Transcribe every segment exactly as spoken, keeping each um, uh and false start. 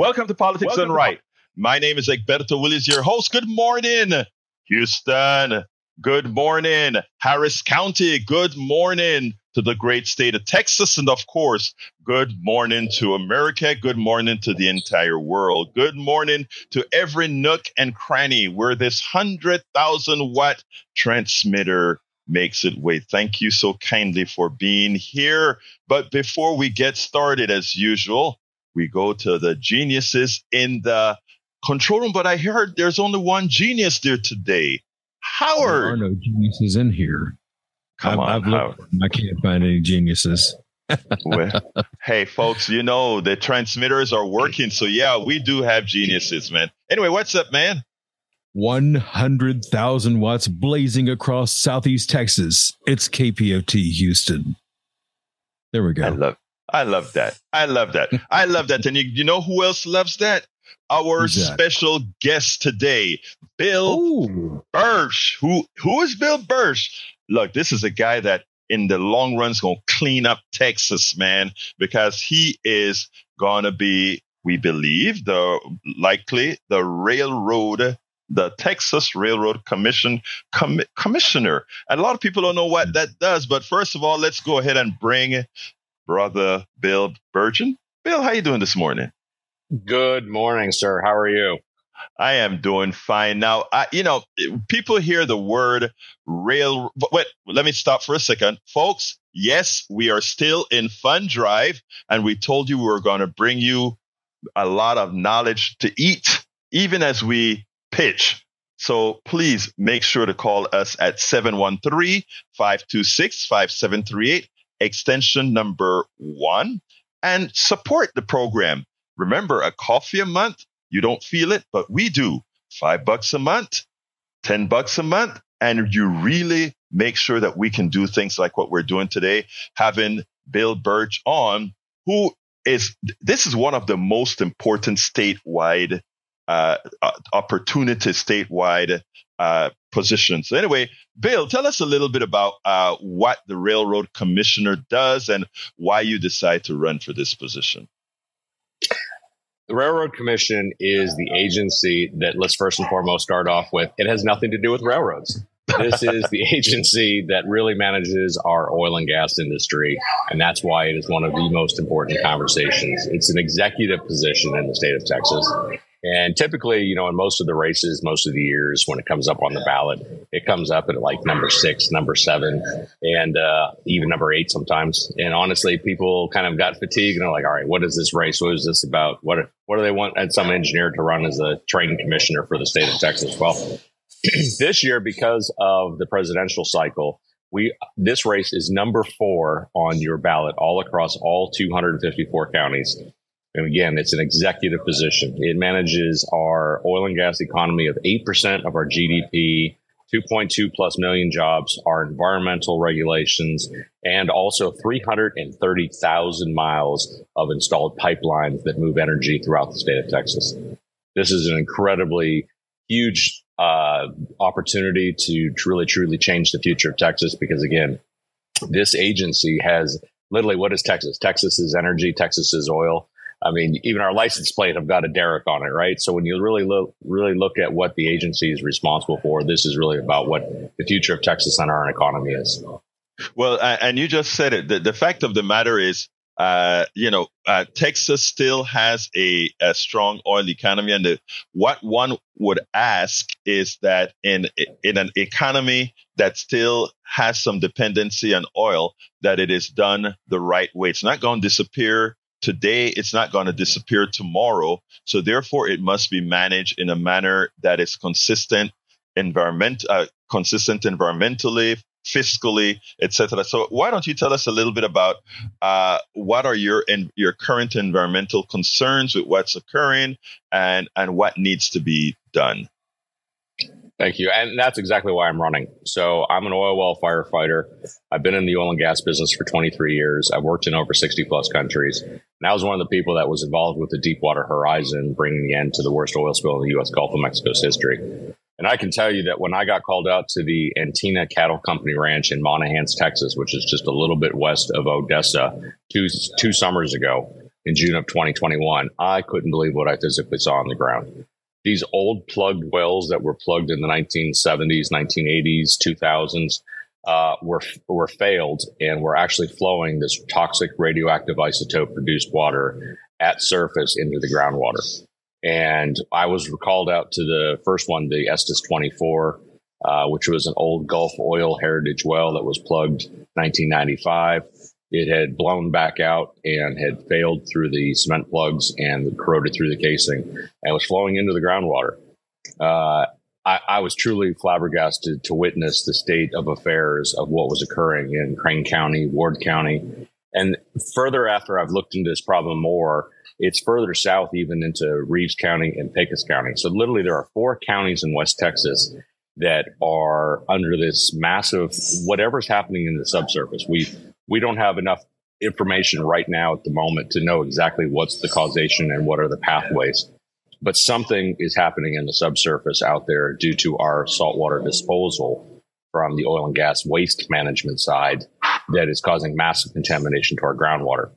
Welcome to Politics Done Right. Po- My name is Egberto Willies, your host. Good morning, Houston. Good morning, Harris County. Good morning to the great state of Texas. And of course, good morning to America. Good morning to the entire world. Good morning to every nook and cranny where this one hundred thousand watt transmitter makes it way. Thank you so kindly for being here. But before we get started, as usual, we go to the geniuses in the control room. But I heard there's only one genius there today. Howard. There are no geniuses in here. Come I've, on, I've looked, I can't find any geniuses. Well, hey, folks, you know, the transmitters are working. So, yeah, we do have geniuses, man. Anyway, what's up, man? one hundred thousand watts blazing across Southeast Texas. It's K P O T Houston. There we go. I love I love that. I love that. I love that. And you, you know who else loves that? Our exactly. special guest today, Bill Ooh. Burch. Who who is Bill Burch? Look, this is a guy that in the long run is going to clean up Texas, man, because he is going to be, we believe, the likely the railroad, the Texas Railroad Commission com- commissioner. And a lot of people don't know what that does. But first of all, let's go ahead and bring Brother Bill Burch. Bill, how you doing this morning? Good morning, sir. How are you? I am doing fine. Now, I, you know, people hear the word rail. Wait, let me stop for a second. Folks, yes, we are still in Fun Drive, and we told you we were going to bring you a lot of knowledge to eat, even as we pitch. So please make sure to call us at seven one three, five two six, five seven three eight, extension number one, and support the program. Remember, a coffee a month, you don't feel it, but we do. Five bucks a month, ten bucks a month, and you really make sure that we can do things like what we're doing today, having Bill Burch on, who is, this is one of the most important statewide uh, opportunity, statewide uh, positions. So anyway, Bill, tell us a little bit about uh, what the Railroad Commissioner does and why you decide to run for this position. The Railroad Commission is the agency that, let's first and foremost start off with, it has nothing to do with railroads. This is the agency that really manages our oil and gas industry, and that's why it is one of the most important conversations. It's an executive position in the state of Texas. And typically, you know, in most of the races, most of the years, when it comes up on the ballot, it comes up at like number six, number seven, and uh, even number eight sometimes. And honestly, people kind of got fatigued and they're like, all right, what is this race? What is this about? What what do they want some engineer to run as a train commissioner for the state of Texas? Well, this year, because of the presidential cycle, we this race is number four on your ballot all across all two hundred fifty-four counties. And again, it's an executive position. It manages our oil and gas economy of eight percent of our G D P, two point two plus million jobs, our environmental regulations, and also three hundred thirty thousand miles of installed pipelines that move energy throughout the state of Texas. This is an incredibly huge uh, opportunity to truly, truly change the future of Texas because, again, this agency has literally, what is Texas? Texas is energy. Texas is oil. I mean, even our license plate have got a derrick on it, right? So when you really look, really look at what the agency is responsible for, this is really about what the future of Texas and our economy is. Well, and you just said it. The, the fact of the matter is, uh, you know, uh, Texas still has a, a strong oil economy, and the, what one would ask is that in in an economy that still has some dependency on oil, that it is done the right way. It's not going to disappear today, it's not going to disappear tomorrow. So therefore, it must be managed in a manner that is consistent, environment, uh, consistent environmentally, fiscally, et cetera. So why don't you tell us a little bit about uh, what are your in, your current environmental concerns with what's occurring and, and what needs to be done? Thank you. And that's exactly why I'm running. So I'm an oil well firefighter. I've been in the oil and gas business for twenty-three years. I've worked in over sixty plus countries. And I was one of the people that was involved with the Deepwater Horizon, bringing the end to the worst oil spill in the U S Gulf of Mexico's history. And I can tell you that when I got called out to the Antina Cattle Company ranch in Monahans, Texas, which is just a little bit west of Odessa, two, two summers ago, in June of twenty twenty-one, I couldn't believe what I physically saw on the ground. These old plugged wells that were plugged in the nineteen seventies, nineteen eighties, two thousands uh, were were failed and were actually flowing this toxic radioactive isotope produced water at surface into the groundwater. And I was called out to the first one, the Estes twenty-four, uh, which was an old Gulf oil heritage well that was plugged nineteen ninety-five. It had blown back out and had failed through the cement plugs and corroded through the casing and was flowing into the groundwater. Uh, I, I was truly flabbergasted to witness the state of affairs of what was occurring in Crane County, Ward County. And further after I've looked into this problem more, it's further south, even into Reeves County and Pecos County. So literally there are four counties in West Texas that are under this massive, whatever's happening in the subsurface. We we don't have enough information right now at the moment to know exactly what's the causation and what are the pathways. But something is happening in the subsurface out there due to our saltwater disposal from the oil and gas waste management side that is causing massive contamination to our groundwater.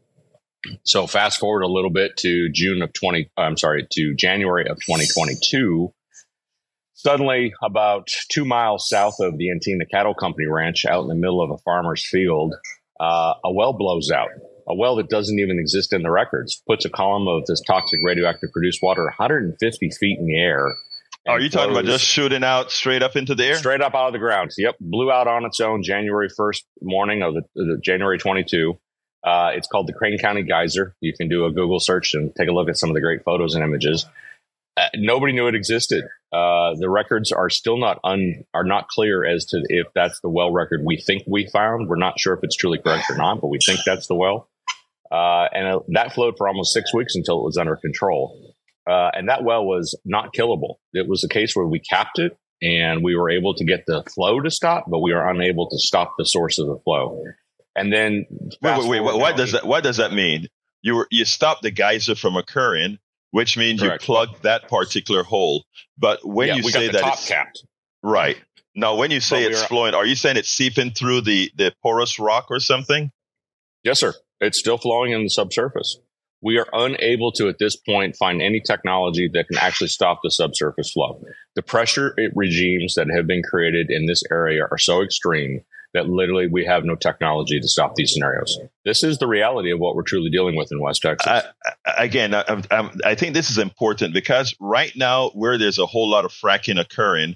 So fast forward a little bit to June of twenty, I'm sorry, to January of twenty twenty-two. Suddenly, about two miles south of the Antina Cattle Company ranch, out in the middle of a farmer's field, uh, a well blows out. A well that doesn't even exist in the records puts a column of this toxic radioactive produced water one hundred fifty feet in the air. Are you talking about just shooting out straight up into the air? Straight up out of the ground. Yep. Blew out on its own January first morning of the, the January twenty-two. Uh, it's called the Crane County Geyser. You can do a Google search and take a look at some of the great photos and images. Uh, nobody knew it existed. Uh, the records are still not un, are not clear as to if that's the well record we think we found. We're not sure if it's truly correct or not, but we think that's the well. Uh, and uh, that flowed for almost six weeks until it was under control. Uh, and that well was not killable. It was a case where we capped it and we were able to get the flow to stop, but we were unable to stop the source of the flow. And then, wait, wait, wait. What, what does that? What does that mean? You were, you stopped the geyser from occurring, which means correct. You plugged that particular hole. But when yeah, you we say got the that top it's capped, right now, when you say but it's we are, flowing, are you saying it's seeping through the, the porous rock or something? Yes, sir. It's still flowing in the subsurface. We are unable to, at this point, find any technology that can actually stop the subsurface flow. The pressure regimes that have been created in this area are so extreme that literally we have no technology to stop these scenarios. This is the reality of what we're truly dealing with in West Texas. I, again, I, I, I think this is important because right now where there's a whole lot of fracking occurring,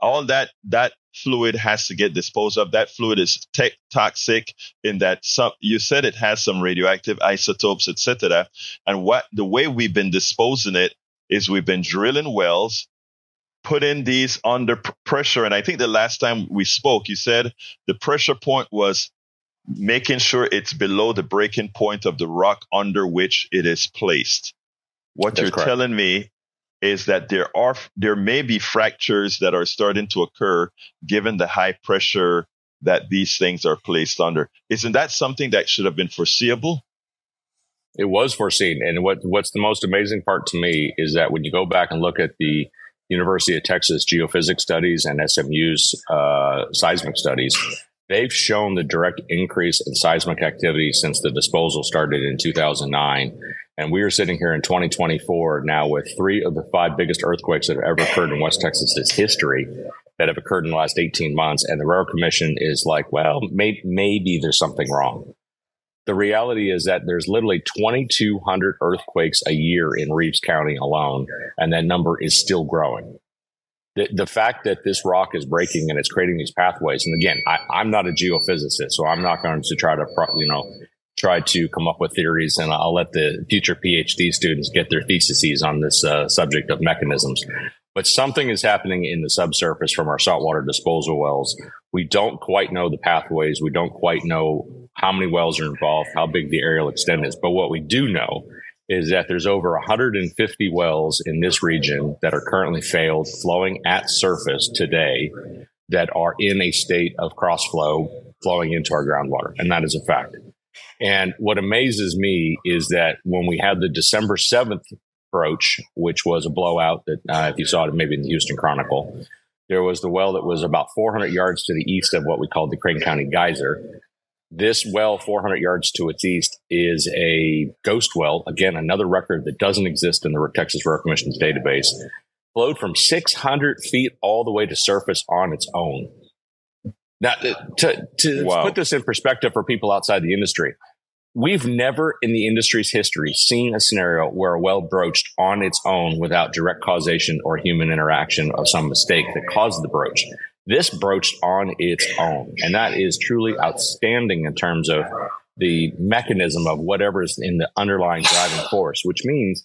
all that that fluid has to get disposed of. That fluid is te- toxic in that some, you said it has some radioactive isotopes, et cetera. And what the way we've been disposing it is we've been drilling wells, put in these under pressure. And I think the last time we spoke, you said the pressure point was making sure it's below the breaking point of the rock under which it is placed. What That's you're correct. Telling me is that there are there may be fractures that are starting to occur given the high pressure that these things are placed under. Isn't that something that should have been foreseeable? It was foreseen. And what what's the most amazing part to me is that when you go back and look at the University of Texas geophysics studies and S M U's uh, seismic studies, they've shown the direct increase in seismic activity since the disposal started in two thousand nine. And we are sitting here in twenty twenty-four now with three of the five biggest earthquakes that have ever occurred in West Texas's history that have occurred in the last eighteen months. And the Railroad Commission is like, well, may- maybe there's something wrong. The reality is that there's literally twenty-two hundred earthquakes a year in Reeves County alone, and that number is still growing. The, the fact that this rock is breaking and it's creating these pathways, and again, I, I'm not a geophysicist, so I'm not going to try to, you know, try to come up with theories, and I'll let the future PhD students get their theses on this uh, subject of mechanisms. But something is happening in the subsurface from our saltwater disposal wells. We don't quite know the pathways. We don't quite know how many wells are involved, how big the aerial extent is. But what we do know is that there's over one hundred fifty wells in this region that are currently failed, flowing at surface today, that are in a state of crossflow flowing into our groundwater. And that is a fact. And what amazes me is that when we had the December seventh approach, which was a blowout that uh, if you saw it maybe in the Houston Chronicle, there was the well that was about four hundred yards to the east of what we called the Crane County Geyser. This well four hundred yards to its east is a ghost well. Again, another record that doesn't exist in the Texas Railroad Commission's database. Flowed from six hundred feet all the way to surface on its own. Now, to, to wow. put this in perspective for people outside the industry, we've never in the industry's history seen a scenario where a well broached on its own without direct causation or human interaction of some mistake that caused the broach. This broached on its own, and that is truly outstanding in terms of the mechanism of whatever is in the underlying driving force, which means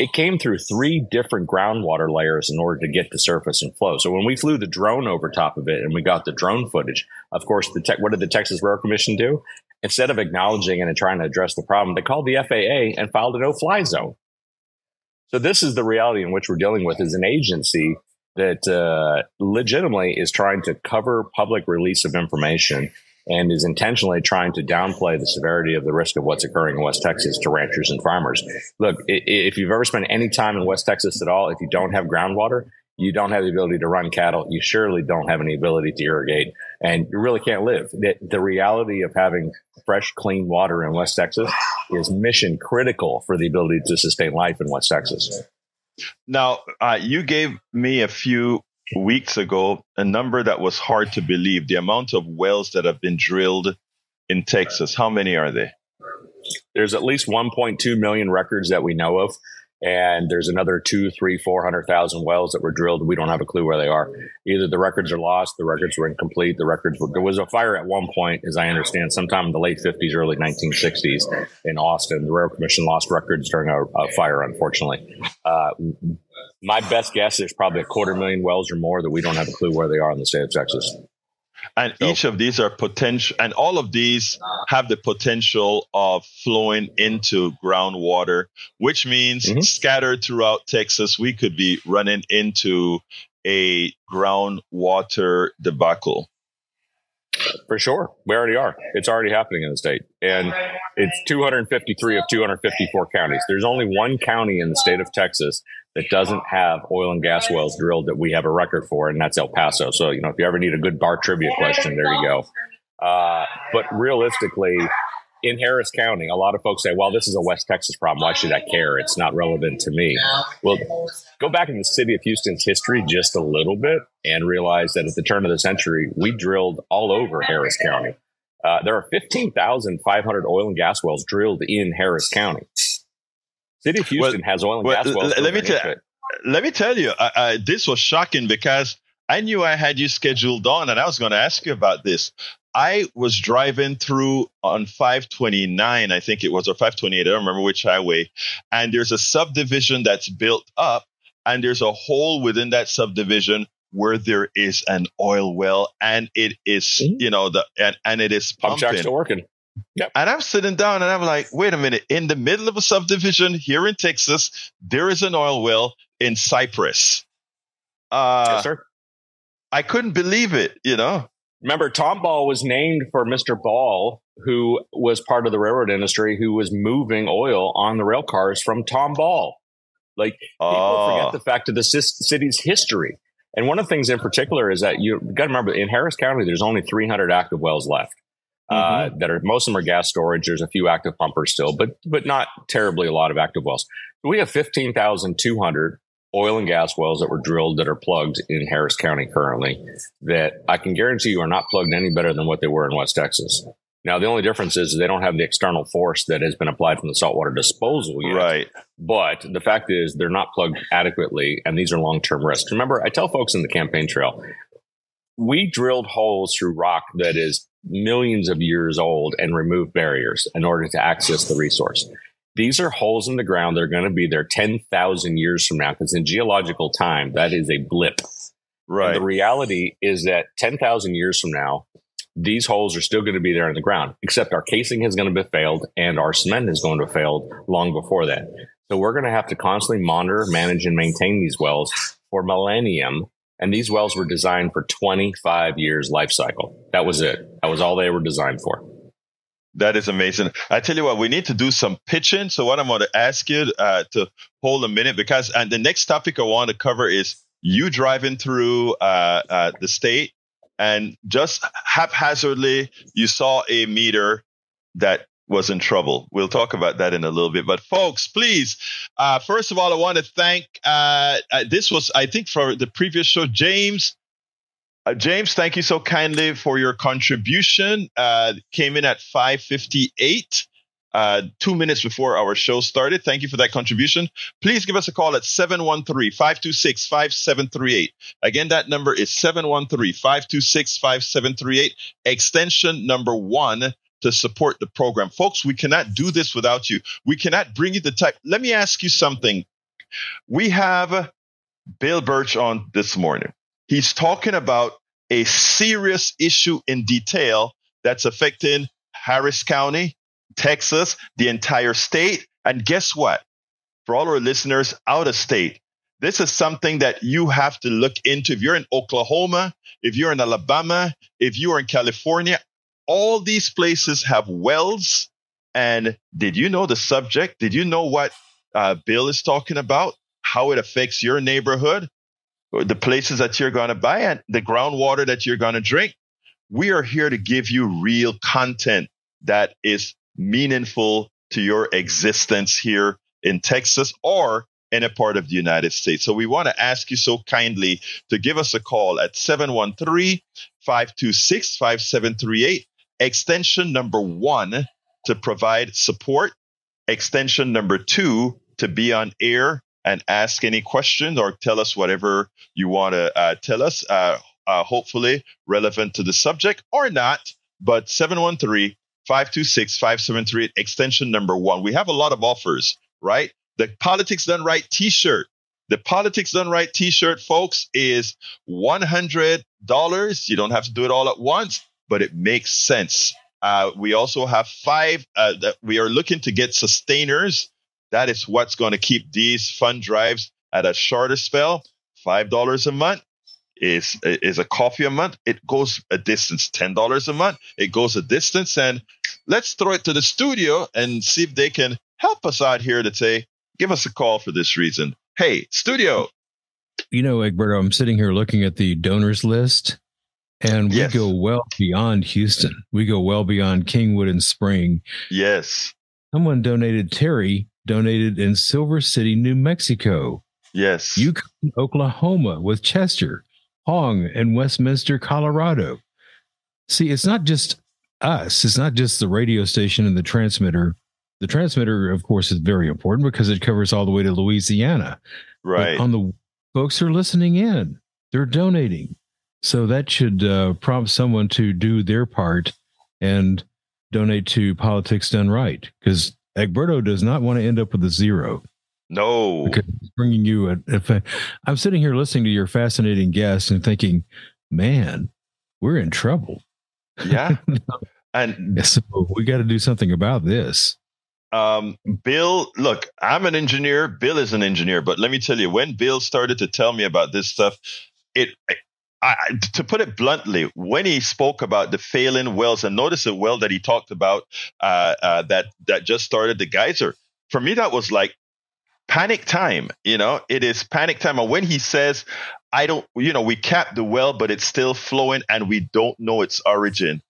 it came through three different groundwater layers in order to get to surface and flow. So when we flew the drone over top of it and we got the drone footage, of course, the te- what did the Texas Railroad Commission do? Instead of acknowledging and trying to address the problem, they called the F A A and filed a no-fly zone. So this is the reality in which we're dealing with is an agency that uh, legitimately is trying to cover public release of information and is intentionally trying to downplay the severity of the risk of what's occurring in West Texas to ranchers and farmers. Look, if you've ever spent any time in West Texas at all, if you don't have groundwater, you don't have the ability to run cattle, you surely don't have any ability to irrigate, and you really can't live. The, the reality of having fresh, clean water in West Texas is mission critical for the ability to sustain life in West Texas. Now, uh, you gave me a few weeks ago a number that was hard to believe, the amount of wells that have been drilled in Texas. How many are they? There's at least one point two million records that we know of, and there's another two, three, four hundred thousand wells that were drilled. We don't have a clue where they are. Either the records are lost, the records were incomplete, the records were, there was a fire at one point, as I understand, sometime in the late fifties, early nineteen sixties in Austin. The Railroad Commission lost records during a, a fire, unfortunately. Uh, my best guess is probably a quarter million wells or more that we don't have a clue where they are in the state of Texas. And so, each of these are potential, and all of these have the potential of flowing into groundwater, which means mm-hmm. scattered throughout Texas, we could be running into a groundwater debacle. For sure. We already are. It's already happening in the state. And it's two hundred fifty-three of two hundred fifty-four counties. There's only one county in the state of Texas that doesn't have oil and gas wells drilled that we have a record for, and that's El Paso. So, you know, if you ever need a good bar trivia question, there you go. Uh, but realistically, in Harris County, a lot of folks say, well, this is a West Texas problem. Why should I care? It's not relevant to me. Well, go back in the city of Houston's history just a little bit and realize that at the turn of the century, we drilled all over Harris County. Uh, there are fifteen thousand five hundred oil and gas wells drilled in Harris County. City of Houston well, has oil and well, gas wells. L- let, me ta- let me tell you, I, I, this was shocking because I knew I had you scheduled on and I was going to ask you about this. I was driving through on five twenty-nine, I think it was, or five twenty-eight, I don't remember which highway. And there's a subdivision that's built up and there's a hole within that subdivision where there is an oil well and it is, mm-hmm. you know, the and, and it is pumping. Pump jacks are working. Yep. And I'm sitting down and I'm like, wait a minute, in the middle of a subdivision here in Texas, there is an oil well in Cypress. Uh, yes, sir. I couldn't believe it, you know. Remember, Tomball was named for Mister Ball, who was part of the railroad industry, who was moving oil on the rail cars from Tomball. Like, people oh. forget the fact of the city's history. And one of the things in particular is that you got to remember, in Harris County, there's only three hundred active wells left. Mm-hmm. Uh, that are most of them are gas storage. There's a few active pumpers still, but but not terribly a lot of active wells. We have fifteen thousand two hundred oil and gas wells that were drilled that are plugged in Harris County currently that I can guarantee you are not plugged any better than what they were in West Texas. Now, the only difference is they don't have the external force that has been applied from the saltwater disposal yet. Right. But the fact is they're not plugged adequately, and these are long-term risks. Remember, I tell folks in the campaign trail, we drilled holes through rock that is millions of years old and remove barriers in order to access the resource. These are holes in the ground. They're going to be there ten thousand years from now because in geological time, that is a blip. Right. And the reality is that ten thousand years from now, these holes are still going to be there in the ground, except our casing is going to have failed and our cement is going to have failed long before that. So we're going to have to constantly monitor, manage, and maintain these wells for millennium. And these wells were designed for twenty-five years life cycle. That was it. That was all they were designed for. That is amazing. I tell you what, we need to do some pitching. So what I'm going to ask you uh, to hold a minute because and the next topic I want to cover is you driving through uh, uh, the state And just haphazardly, you saw a meter that was in trouble. We'll talk about that in a little bit. But folks, please, uh, first of all, I want to thank, uh, uh, this was, I think, for the previous show, James. Uh, James, thank you so kindly for your contribution. Uh, came in at five fifty-eight, uh, two minutes before our show started. Thank you for that contribution. Please give us a call at seven one three, five two six, five seven three eight. Again, that number is seven one three, five two six, five seven three eight, extension number one, to support the program. Folks, we cannot do this without you. We cannot bring you the type. Let me ask you something. We have Bill Burch on this morning. He's talking about a serious issue in detail that's affecting Harris County, Texas, the entire state. And guess what? For all our listeners out of state, this is something that you have to look into. If you're in Oklahoma, if you're in Alabama, if you are in California, all these places have wells. And did you know the subject? Did you know what uh, Bill is talking about? How it affects your neighborhood, the places that you're going to buy, and the groundwater that you're going to drink? We are here to give you real content that is meaningful to your existence here in Texas or in a part of the United States. So we want to ask you so kindly to give us a call at seven one three, five two six, five seven three eight. Extension number one to provide support, extension number two to be on air and ask any questions or tell us whatever you want to uh, tell us, uh, uh, hopefully relevant to the subject or not, but seven one three, five two six, five seven three eight, extension number one. We have a lot of offers, right? The Politics Done Right t-shirt. The Politics Done Right t-shirt, folks, is one hundred dollars. You don't have to do it all at once, but it makes sense. Uh, we also have five uh, that we are looking to get sustainers. That is what's going to keep these fund drives at a shorter spell. five dollars a month is is a coffee a month. It goes a distance. ten dollars a month. It goes a distance. And let's throw it to the studio and see if they can help us out here to say, give us a call for this reason. Hey, studio. You know, Egberto, I'm sitting here looking at the donors list. And we yes. go well beyond Houston. We go well beyond Kingwood and Spring. Yes. Someone donated, Terry donated in Silver City, New Mexico. Yes. Yukon, Oklahoma with Chester, Hong, and Westminster, Colorado. See, it's not just us. It's not just the radio station and the transmitter. The transmitter, of course, is very important because it covers all the way to Louisiana. Right. But on the folks are listening in. They're donating. So that should uh, prompt someone to do their part and donate to Politics Done Right, because Egberto does not want to end up with a zero. No. Because he's bringing you a, a fa- I'm sitting here listening to your fascinating guests and thinking, man, we're in trouble. Yeah. And so we got to do something about this. Um, Bill, look, I'm an engineer. Bill is an engineer. But let me tell you, when Bill started to tell me about this stuff, it... it I, to put it bluntly, when he spoke about the failing wells, and notice the well that he talked about uh, uh, that that just started the geyser, for me, that was like panic time. You know, it is panic time. And when he says, I don't, you know, we capped the well, but it's still flowing and we don't know its origin.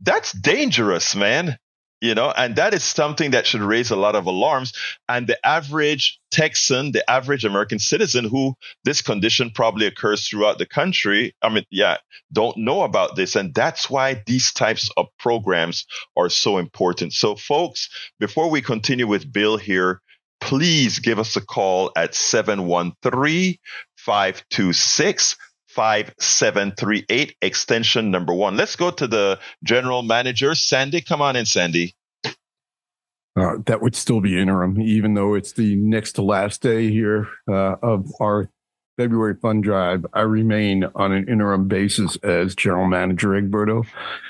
That's dangerous, man. You know, and that is something that should raise a lot of alarms. And the average Texan, the average American citizen who this condition probably occurs throughout the country, I mean, yeah, don't know about this. And that's why these types of programs are so important. So, folks, before we continue with Bill here, please give us a call at seven one three, five two six, five seven three eight, extension number one. Let's go to the general manager, Sandy. Come on in, Sandy. Uh, that would still be interim, even though it's the next to last day here uh, of our February fund drive. I remain on an interim basis as general manager, Egberto.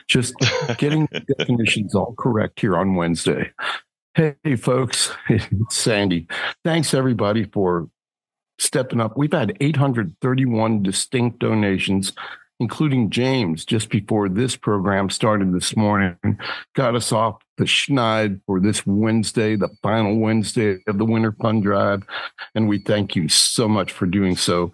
Just getting the definitions all correct here on Wednesday. Hey, folks, it's Sandy. Thanks, everybody, for stepping up. We've had eight hundred thirty-one distinct donations, including James, just before this program started this morning, got us off the schneid for this Wednesday, the final Wednesday of the Winter Fund Drive. And we thank you so much for doing so.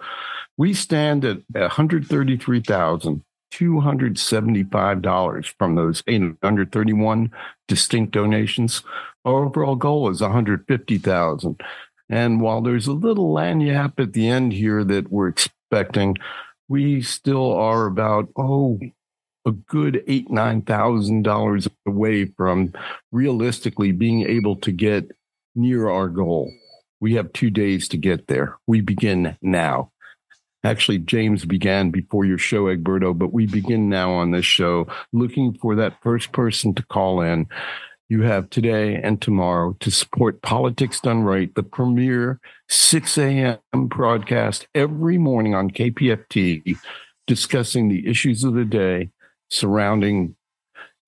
We stand at one hundred thirty-three thousand two hundred seventy-five dollars from those eight hundred thirty-one distinct donations. Our overall goal is one hundred fifty thousand dollars. And while there's a little land yap at the end here that we're expecting, we still are about, oh, a good eight, nine thousand dollars away from realistically being able to get near our goal. We have two days to get there. We begin now. Actually, James began before your show, Egberto, but we begin now on this show looking for that first person to call in. You have today and tomorrow to support Politics Done Right, the premier six a.m. broadcast every morning on K P F T, discussing the issues of the day surrounding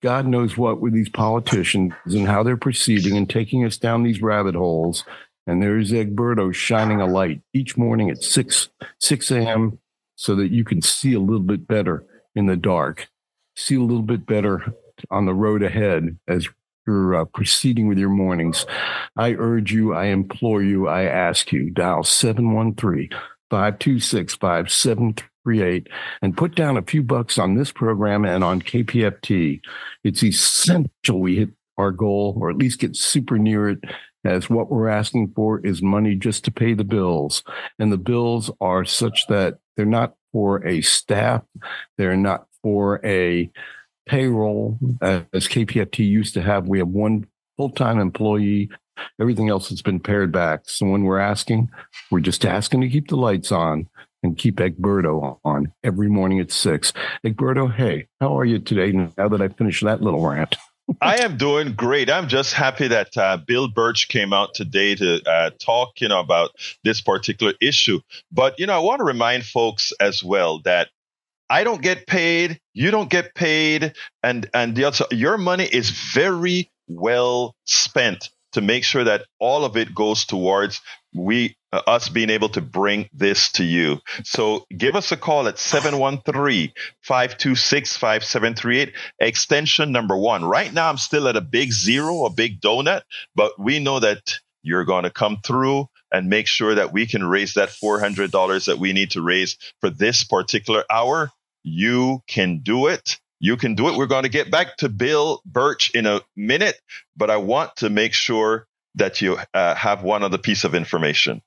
God knows what with these politicians and how they're proceeding and taking us down these rabbit holes. And there's Egberto shining a light each morning at six a.m. so that you can see a little bit better in the dark, see a little bit better on the road ahead as you're uh, proceeding with your mornings. I urge you, I implore you, I ask you, dial seven one three, five two six, five seven three eight and put down a few bucks on this program and on K P F T. It's essential we hit our goal, or at least get super near it, as what we're asking for is money just to pay the bills. And the bills are such that they're not for a staff, they're not for a payroll, as K P F T used to have. We have one full-time employee. Everything else has been pared back. So when we're asking, we're just asking to keep the lights on and keep Egberto on every morning at six. Egberto, hey, how are you today now that I finished that little rant? I am doing great. I'm just happy that uh, Bill Burch came out today to uh, talk, you know, about this particular issue. But, you know, I want to remind folks as well that I don't get paid, you don't get paid, and and the other, your money is very well spent to make sure that all of it goes towards we uh, us being able to bring this to you. So give us a call at seven one three, five two six, five seven three eight, extension number one. Right now, I'm still at a big zero, a big donut, but we know that you're going to come through and make sure that we can raise that four hundred dollars that we need to raise for this particular hour. You can do it. You can do it. We're going to get back to Bill Burch in a minute, but I want to make sure that you uh, have one other piece of information.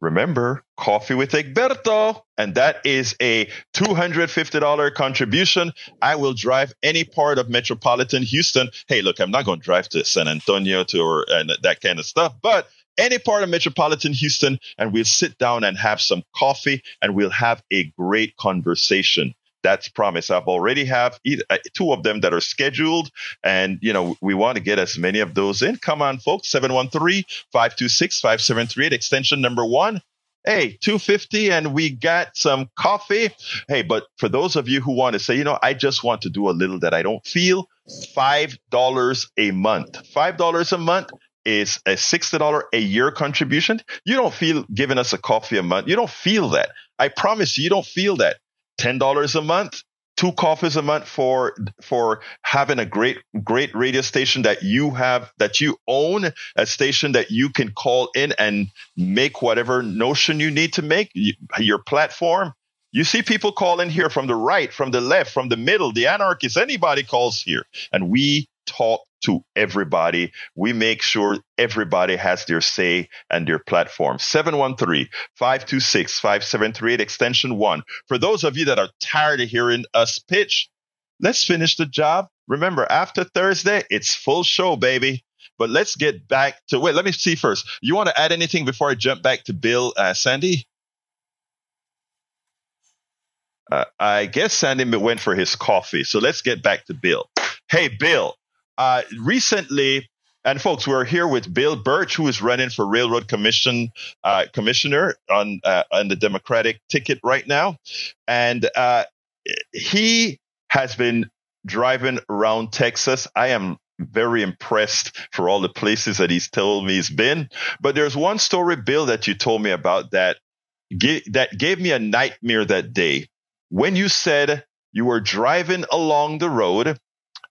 Remember, Coffee with Egberto, and that is a two hundred fifty dollars contribution. I will drive any part of metropolitan Houston. Hey, look, I'm not going to drive to San Antonio to or and that kind of stuff, but any part of metropolitan Houston, and we'll sit down and have some coffee, and we'll have a great conversation. That's promise. I've already have two of them that are scheduled, and you know we want to get as many of those in. Come on, folks! seven one three, five two six, five seven three eight, extension number one. Hey, two fifty, and we got some coffee. Hey, but for those of you who want to say, you know, I just want to do a little that I don't feel, five dollars a month. Five dollars a month is a sixty dollars a year contribution. You don't feel giving us a coffee a month. You don't feel that. I promise you, you don't feel that. ten dollars a month, two coffees a month for for having a great, great radio station that you have, that you own, a station that you can call in and make whatever notion you need to make, your platform. You see people call in here from the right, from the left, from the middle, the anarchists, anybody calls here. And we talk to everybody. We make sure everybody has their say and their platform. seven one three, five two six, five seven three eight, extension one. For those of you that are tired of hearing us pitch, let's finish the job. Remember, after Thursday, it's full show, baby. But let's get back to, wait, let me see first. You want to add anything before I jump back to Bill, uh, Sandy? Uh, I guess Sandy went for his coffee. So let's get back to Bill. Hey, Bill. Uh, recently, and folks, we're here with Bill Burch, who is running for Railroad Commission uh, Commissioner on uh, on the Democratic ticket right now, and uh, he has been driving around Texas. I am very impressed for all the places that he's told me he's been. But there's one story, Bill, that you told me about that g- that gave me a nightmare that day when you said you were driving along the road.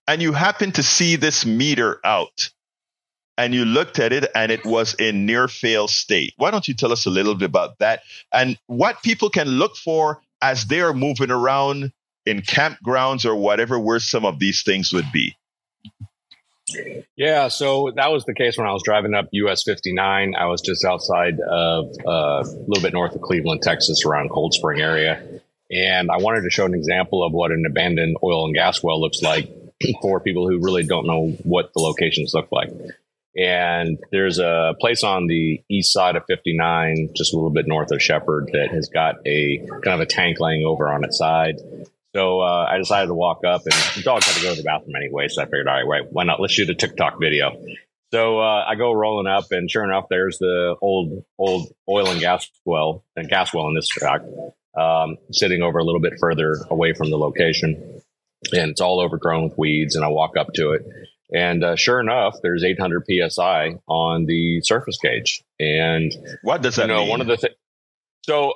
And you happened to see this meter out and you looked at it and it was in near fail state. Why don't you tell us a little bit about that and what people can look for as they're moving around in campgrounds or whatever, where some of these things would be? Yeah, so that was the case when I was driving up U S fifty-nine. I was just outside of uh, a little bit north of Cleveland, Texas, around Cold Spring area. And I wanted to show an example of what an abandoned oil and gas well looks like for people who really don't know what the locations look like. And there's a place on the east side of fifty-nine, just a little bit north of Shepherd, that has got a kind of a tank laying over on its side. So uh, I decided to walk up, and the dog had to go to the bathroom anyway. So I figured, all right, right, why not? Let's shoot a TikTok video. So uh, I go rolling up, and sure enough, there's the old old oil and gas well, and gas well in this track, um, sitting over a little bit further away from the location. And it's all overgrown with weeds, and I walk up to it. And uh, sure enough, there's eight hundred P S I on the surface gauge. And what does that you know, mean? One of the th- so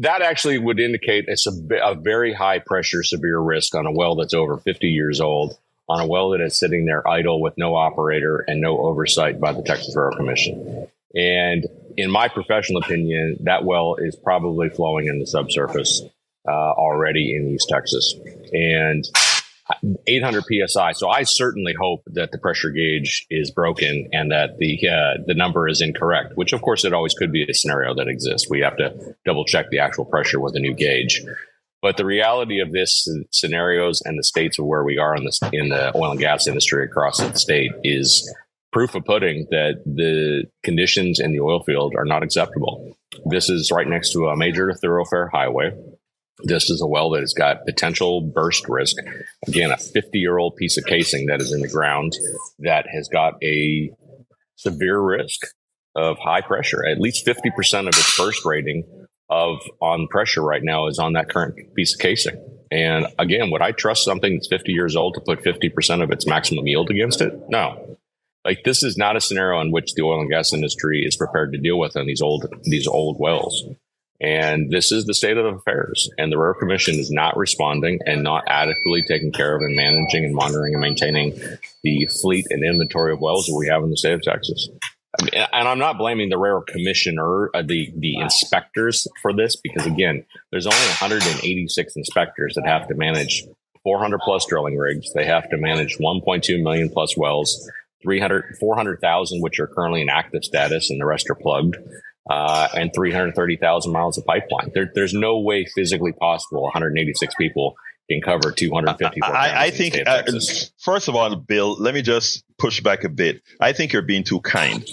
that actually would indicate a, sub- a very high pressure, severe risk on a well that's over fifty years old, on a well that is sitting there idle with no operator and no oversight by the Texas Railroad Commission. And in my professional opinion, that well is probably flowing in the subsurface uh, already in East Texas. And eight hundred P S I. So I certainly hope that the pressure gauge is broken and that the uh, the number is incorrect, which, of course, it always could be a scenario that exists. We have to double check the actual pressure with a new gauge. But the reality of this scenarios and the states of where we are in the, in the oil and gas industry across the state is proof of pudding that the conditions in the oil field are not acceptable. This is right next to a major thoroughfare highway. This is a well that has got potential burst risk. Again, a fifty-year-old piece of casing that is in the ground that has got a severe risk of high pressure. At least fifty percent of its burst rating of on pressure right now is on that current piece of casing. And again, would I trust something that's fifty years old to put fifty percent of its maximum yield against it? No. Like, this is not a scenario in which the oil and gas industry is prepared to deal with on these old these old wells. And this is the state of affairs. And the Railroad Commission is not responding and not adequately taking care of and managing and monitoring and maintaining the fleet and inventory of wells that we have in the state of Texas. And I'm not blaming the Railroad Commissioner, uh, the, the inspectors for this, because, again, there's only one hundred eighty-six inspectors that have to manage four hundred plus drilling rigs. They have to manage one point two million plus wells, three hundred, four hundred thousand, which are currently in active status, and the rest are plugged. Uh, and three hundred thirty thousand miles of pipeline. There, there's no way physically possible one hundred eighty-six people can cover two hundred fifty. I, I think, uh, first of all, Bill, let me just push back a bit. I think you're being too kind.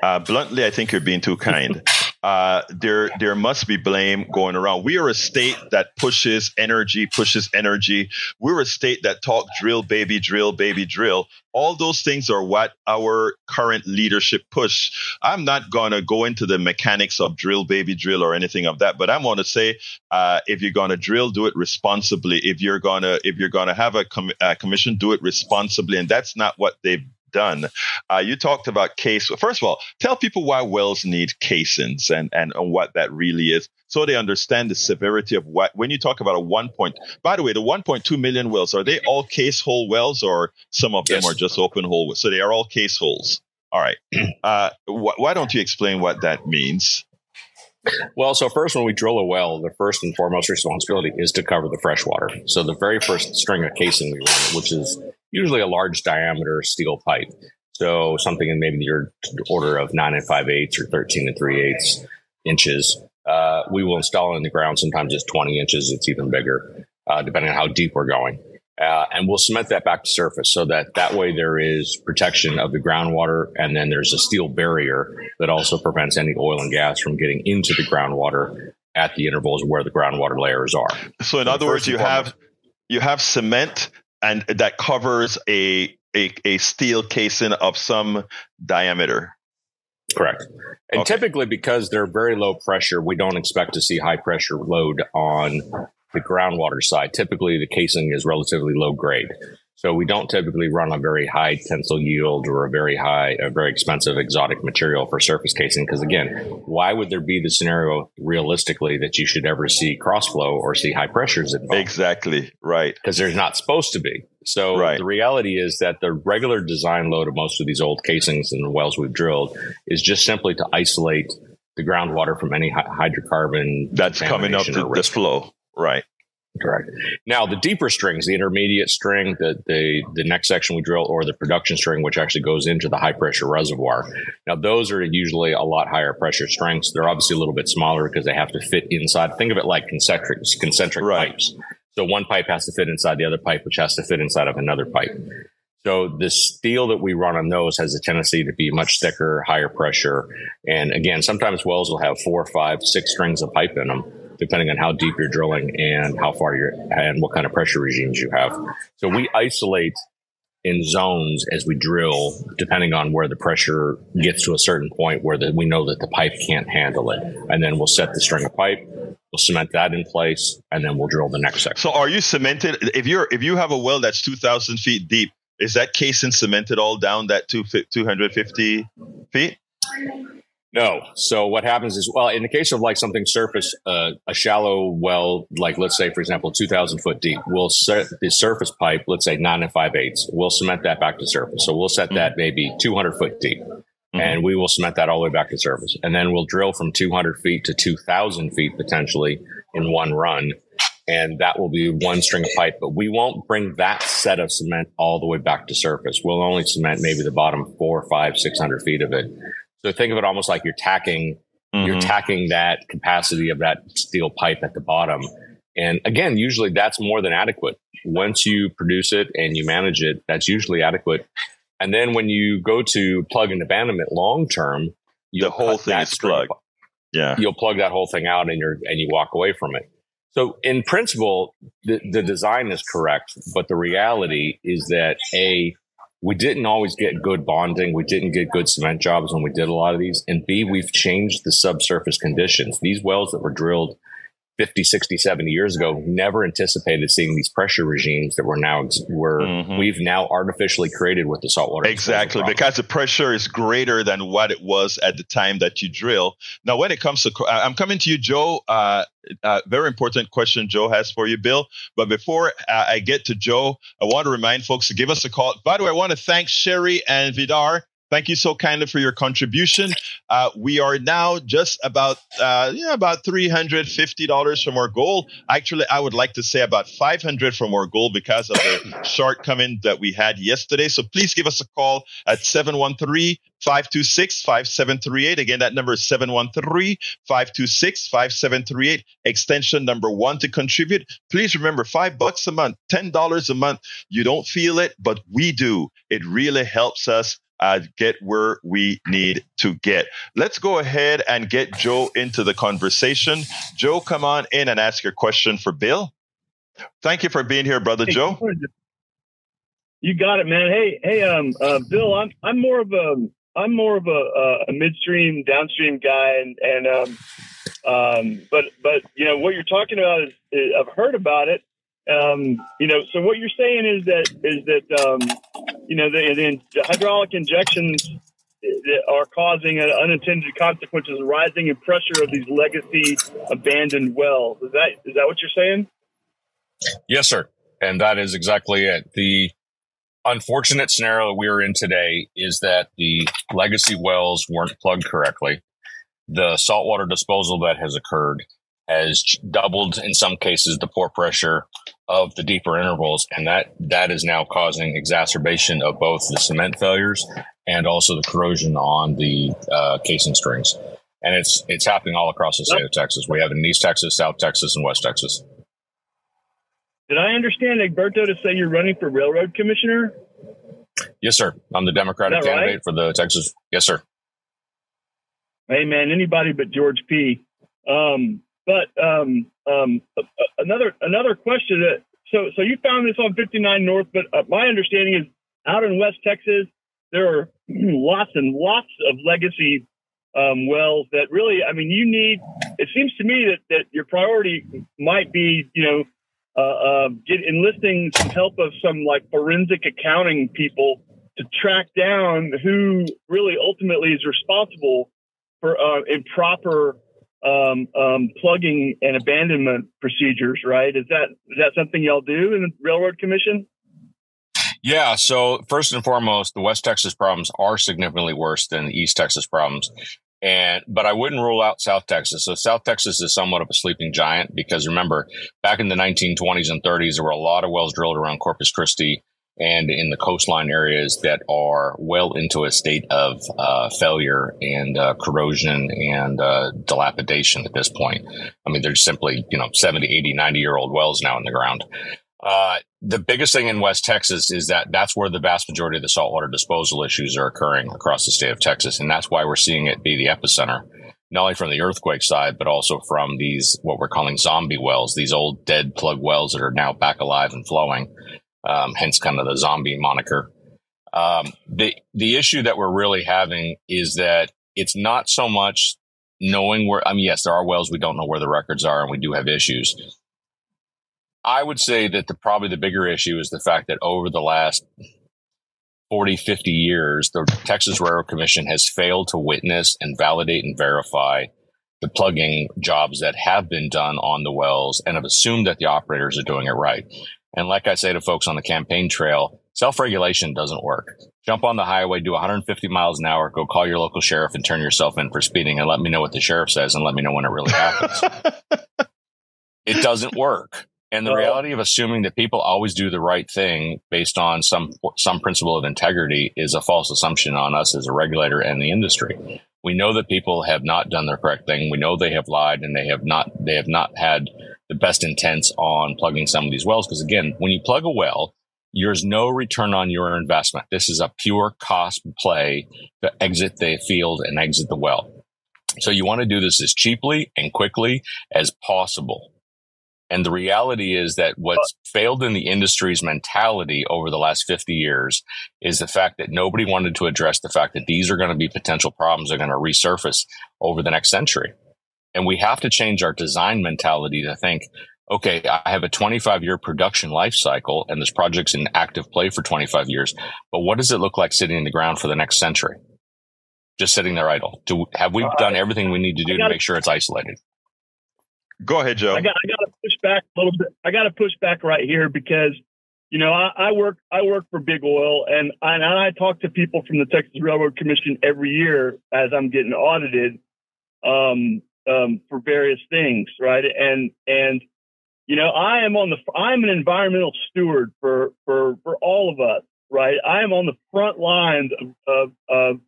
Uh, bluntly, I think you're being too kind. uh, there, there must be blame going around. We are a state that pushes energy, pushes energy. We're a state that talk drill, baby, drill, baby, drill. All those things are what our current leadership push. I'm not going to go into the mechanics of drill, baby, drill or anything of that, but I'm going to say uh, if you're going to drill, do it responsibly. If you're going to if you're going to have a, com- a commission, do it responsibly. And that's not what they've done. Uh, you talked about case. First of all, tell people why wells need casings and, and, and what that really is, so they understand the severity of what, when you talk about a one point, by the way, the one point two million wells, are they all case hole wells, or some of them yes. are just open hole? So they are all case holes. All right. Uh, wh- why don't you explain what that means? Well, so first, when we drill a well, the first and foremost responsibility is to cover the fresh water. So the very first string of casing we run, which is usually a large diameter steel pipe. So something in maybe your order of nine and five eighths or thirteen and three eighths inches. Uh, we will install in the ground. Sometimes it's twenty inches. It's even bigger, uh, depending on how deep we're going. Uh, and we'll cement that back to surface so that that way there is protection of the groundwater. And then there's a steel barrier that also prevents any oil and gas from getting into the groundwater at the intervals where the groundwater layers are. So in so other words, you have, you have cement and that covers a, a, a steel casing of some diameter. Correct. And okay. Typically, because they're very low pressure, we don't expect to see high pressure load on the groundwater side. Typically, the casing is relatively low grade. So we don't typically run a very high tensile yield or a very high, a very expensive exotic material for surface casing. Because again, why would there be the scenario realistically that you should ever see crossflow or see high pressures involved? Exactly. Right. Because there's not supposed to be. So right. The reality is that the regular design load of most of these old casings and the wells we've drilled is just simply to isolate the groundwater from any hydrocarbon that's coming up to the flow. Right. Correct. Now, the deeper strings, the intermediate string, the, the the next section we drill, or the production string, which actually goes into the high pressure reservoir. Now, those are usually a lot higher pressure strings. They're obviously a little bit smaller because they have to fit inside. Think of it like concentric, concentric right. pipes. So one pipe has to fit inside the other pipe, which has to fit inside of another pipe. So the steel that we run on those has a tendency to be much thicker, higher pressure. And again, sometimes wells will have four, five, six strings of pipe in them, depending on how deep you're drilling and how far you're and what kind of pressure regimes you have. So we isolate in zones as we drill, depending on where the pressure gets to a certain point where the, we know that the pipe can't handle it. And then we'll set the string of pipe, we'll cement that in place, and then we'll drill the next section. So are you cemented? If you're if you have a well that's two thousand feet deep, is that casing cemented all down that two, two hundred fifty feet? No. So what happens is, well, in the case of like something surface, uh, a shallow well, like let's say, for example, two thousand foot deep, we'll set the surface pipe, let's say nine and five eighths, we'll cement that back to surface. So we'll set that maybe two hundred foot deep, mm-hmm. and we will cement that all the way back to surface. And then we'll drill from two hundred feet to two thousand feet potentially in one run. And that will be one string of pipe, but we won't bring that set of cement all the way back to surface. We'll only cement maybe the bottom four, five, six hundred feet of it. So think of it almost like you're tacking, mm-hmm. you're tacking that capacity of that steel pipe at the bottom. And again, usually that's more than adequate. Once you produce it and you manage it, that's usually adequate. And then when you go to plug and abandonment long term, the whole thing is plugged. Yeah, you'll plug that whole thing out and you're and you walk away from it. So in principle, the, the design is correct, but the reality is that, A, we didn't always get good bonding. We didn't get good cement jobs when we did a lot of these. And B, we've changed the subsurface conditions. These wells that were drilled fifty, sixty, seventy years ago never anticipated seeing these pressure regimes that we're now, we're, mm-hmm. we've now artificially created with the saltwater. Exactly, because the pressure is greater than what it was at the time that you drill. Now, when it comes to, I'm coming to you, Joe. Uh, Uh, very important question Joe has for you, Bill. But before uh, I get to Joe, I want to remind folks to give us a call. By the way, I want to thank Sherry and Vidar. Thank you so kindly for your contribution. Uh, we are now just about uh, yeah, about three hundred fifty dollars from our goal. Actually, I would like to say about five hundred dollars from our goal because of the shortcoming that we had yesterday. So please give us a call at seven one three, five two six, five seven three eight. Again, that number is seven one three, five two six, five seven three eight, extension number one to contribute. Please remember, five bucks a month, ten dollars a month. You don't feel it, but we do. It really helps us Uh, get where we need to get. Let's go ahead and get Joe into the conversation. Joe, come on in and ask your question for Bill. Thank you for being here, brother hey, Joe. You got it, man. Hey, hey, um, uh, Bill. I'm I'm more of a I'm more of a, a midstream, downstream guy, and and um, um, but but you know what you're talking about is, is I've heard about it. Um, you know, so what you're saying is that is that um, you know the, the, the hydraulic injections are causing an unintended consequences, rising in pressure of these legacy abandoned wells. Is that is that what you're saying? Yes, sir. And that is exactly it. The unfortunate scenario we are in today is that the legacy wells weren't plugged correctly. The saltwater disposal that has occurred has doubled, in some cases, the pore pressure of the deeper intervals. And that, that is now causing exacerbation of both the cement failures and also the corrosion on the uh, casing strings. And it's it's happening all across the state of Texas. We have it in East Texas, South Texas, and West Texas. Did I understand, Egberto, to say you're running for railroad commissioner? Yes, sir. I'm the Democratic candidate right? for the Texas. Yes, sir. Hey, man, anybody but George P. Um, But um, um, another another question. That, so so you found this on fifty-nine North, but uh, my understanding is out in West Texas there are lots and lots of legacy um, wells that really, I mean, you need. It seems to me that, that your priority might be, you know, uh, uh, get enlisting some help of some like forensic accounting people to track down who really ultimately is responsible for uh, improper. Um, um, plugging and abandonment procedures, right? Is that is that something y'all do in the Railroad Commission? Yeah. So first and foremost, the West Texas problems are significantly worse than the East Texas problems. And, but I wouldn't rule out South Texas. So South Texas is somewhat of a sleeping giant because remember, back in the nineteen twenties and thirties, there were a lot of wells drilled around Corpus Christi and in the coastline areas that are well into a state of uh, failure and uh, corrosion and uh, dilapidation at this point. I mean, there's simply, you know, seventy, eighty, ninety year old wells now in the ground. Uh, the biggest thing in West Texas is that that's where the vast majority of the saltwater disposal issues are occurring across the state of Texas. And that's why we're seeing it be the epicenter, not only from the earthquake side, but also from these, what we're calling zombie wells, these old dead plug wells that are now back alive and flowing. Um, hence kind of the zombie moniker. Um, the, the issue that we're really having is that it's not so much knowing where, I mean, yes, there are wells. We don't know where the records are and we do have issues. I would say that the probably the bigger issue is the fact that over the last forty, fifty years, the Texas Railroad Commission has failed to witness and validate and verify the plugging jobs that have been done on the wells and have assumed that the operators are doing it right. And like I say to folks on the campaign trail, self-regulation doesn't work. Jump on the highway, do one hundred fifty miles an hour, go call your local sheriff and turn yourself in for speeding and let me know what the sheriff says and let me know when it really happens. It doesn't work. And the reality of assuming that people always do the right thing based on some some principle of integrity is a false assumption on us as a regulator and the industry. We know that people have not done the correct thing. We know they have lied and they have not they have not had the best intents on plugging some of these wells. Because again, when you plug a well, there's no return on your investment. This is a pure cost play to exit the field and exit the well. So you want to do this as cheaply and quickly as possible. And the reality is that what's failed in the industry's mentality over the last fifty years is the fact that nobody wanted to address the fact that these are going to be potential problems that are going to resurface over the next century. And we have to change our design mentality to think, okay, I have a twenty-five year production life cycle and this project's in active play for twenty-five years, but what does it look like sitting in the ground for the next century? Just sitting there idle. Do, have we done everything we need to do to make sure it's isolated? Go ahead, Joe. I got, I got to push back a little bit. I got to push back right here because, you know, I, I work I work for Big Oil, and I, and I talk to people from the Texas Railroad Commission every year as I'm getting audited um, um, for various things, right? And and you know, I am on the I'm an environmental steward for for for all of us, right? I am on the front lines of of, of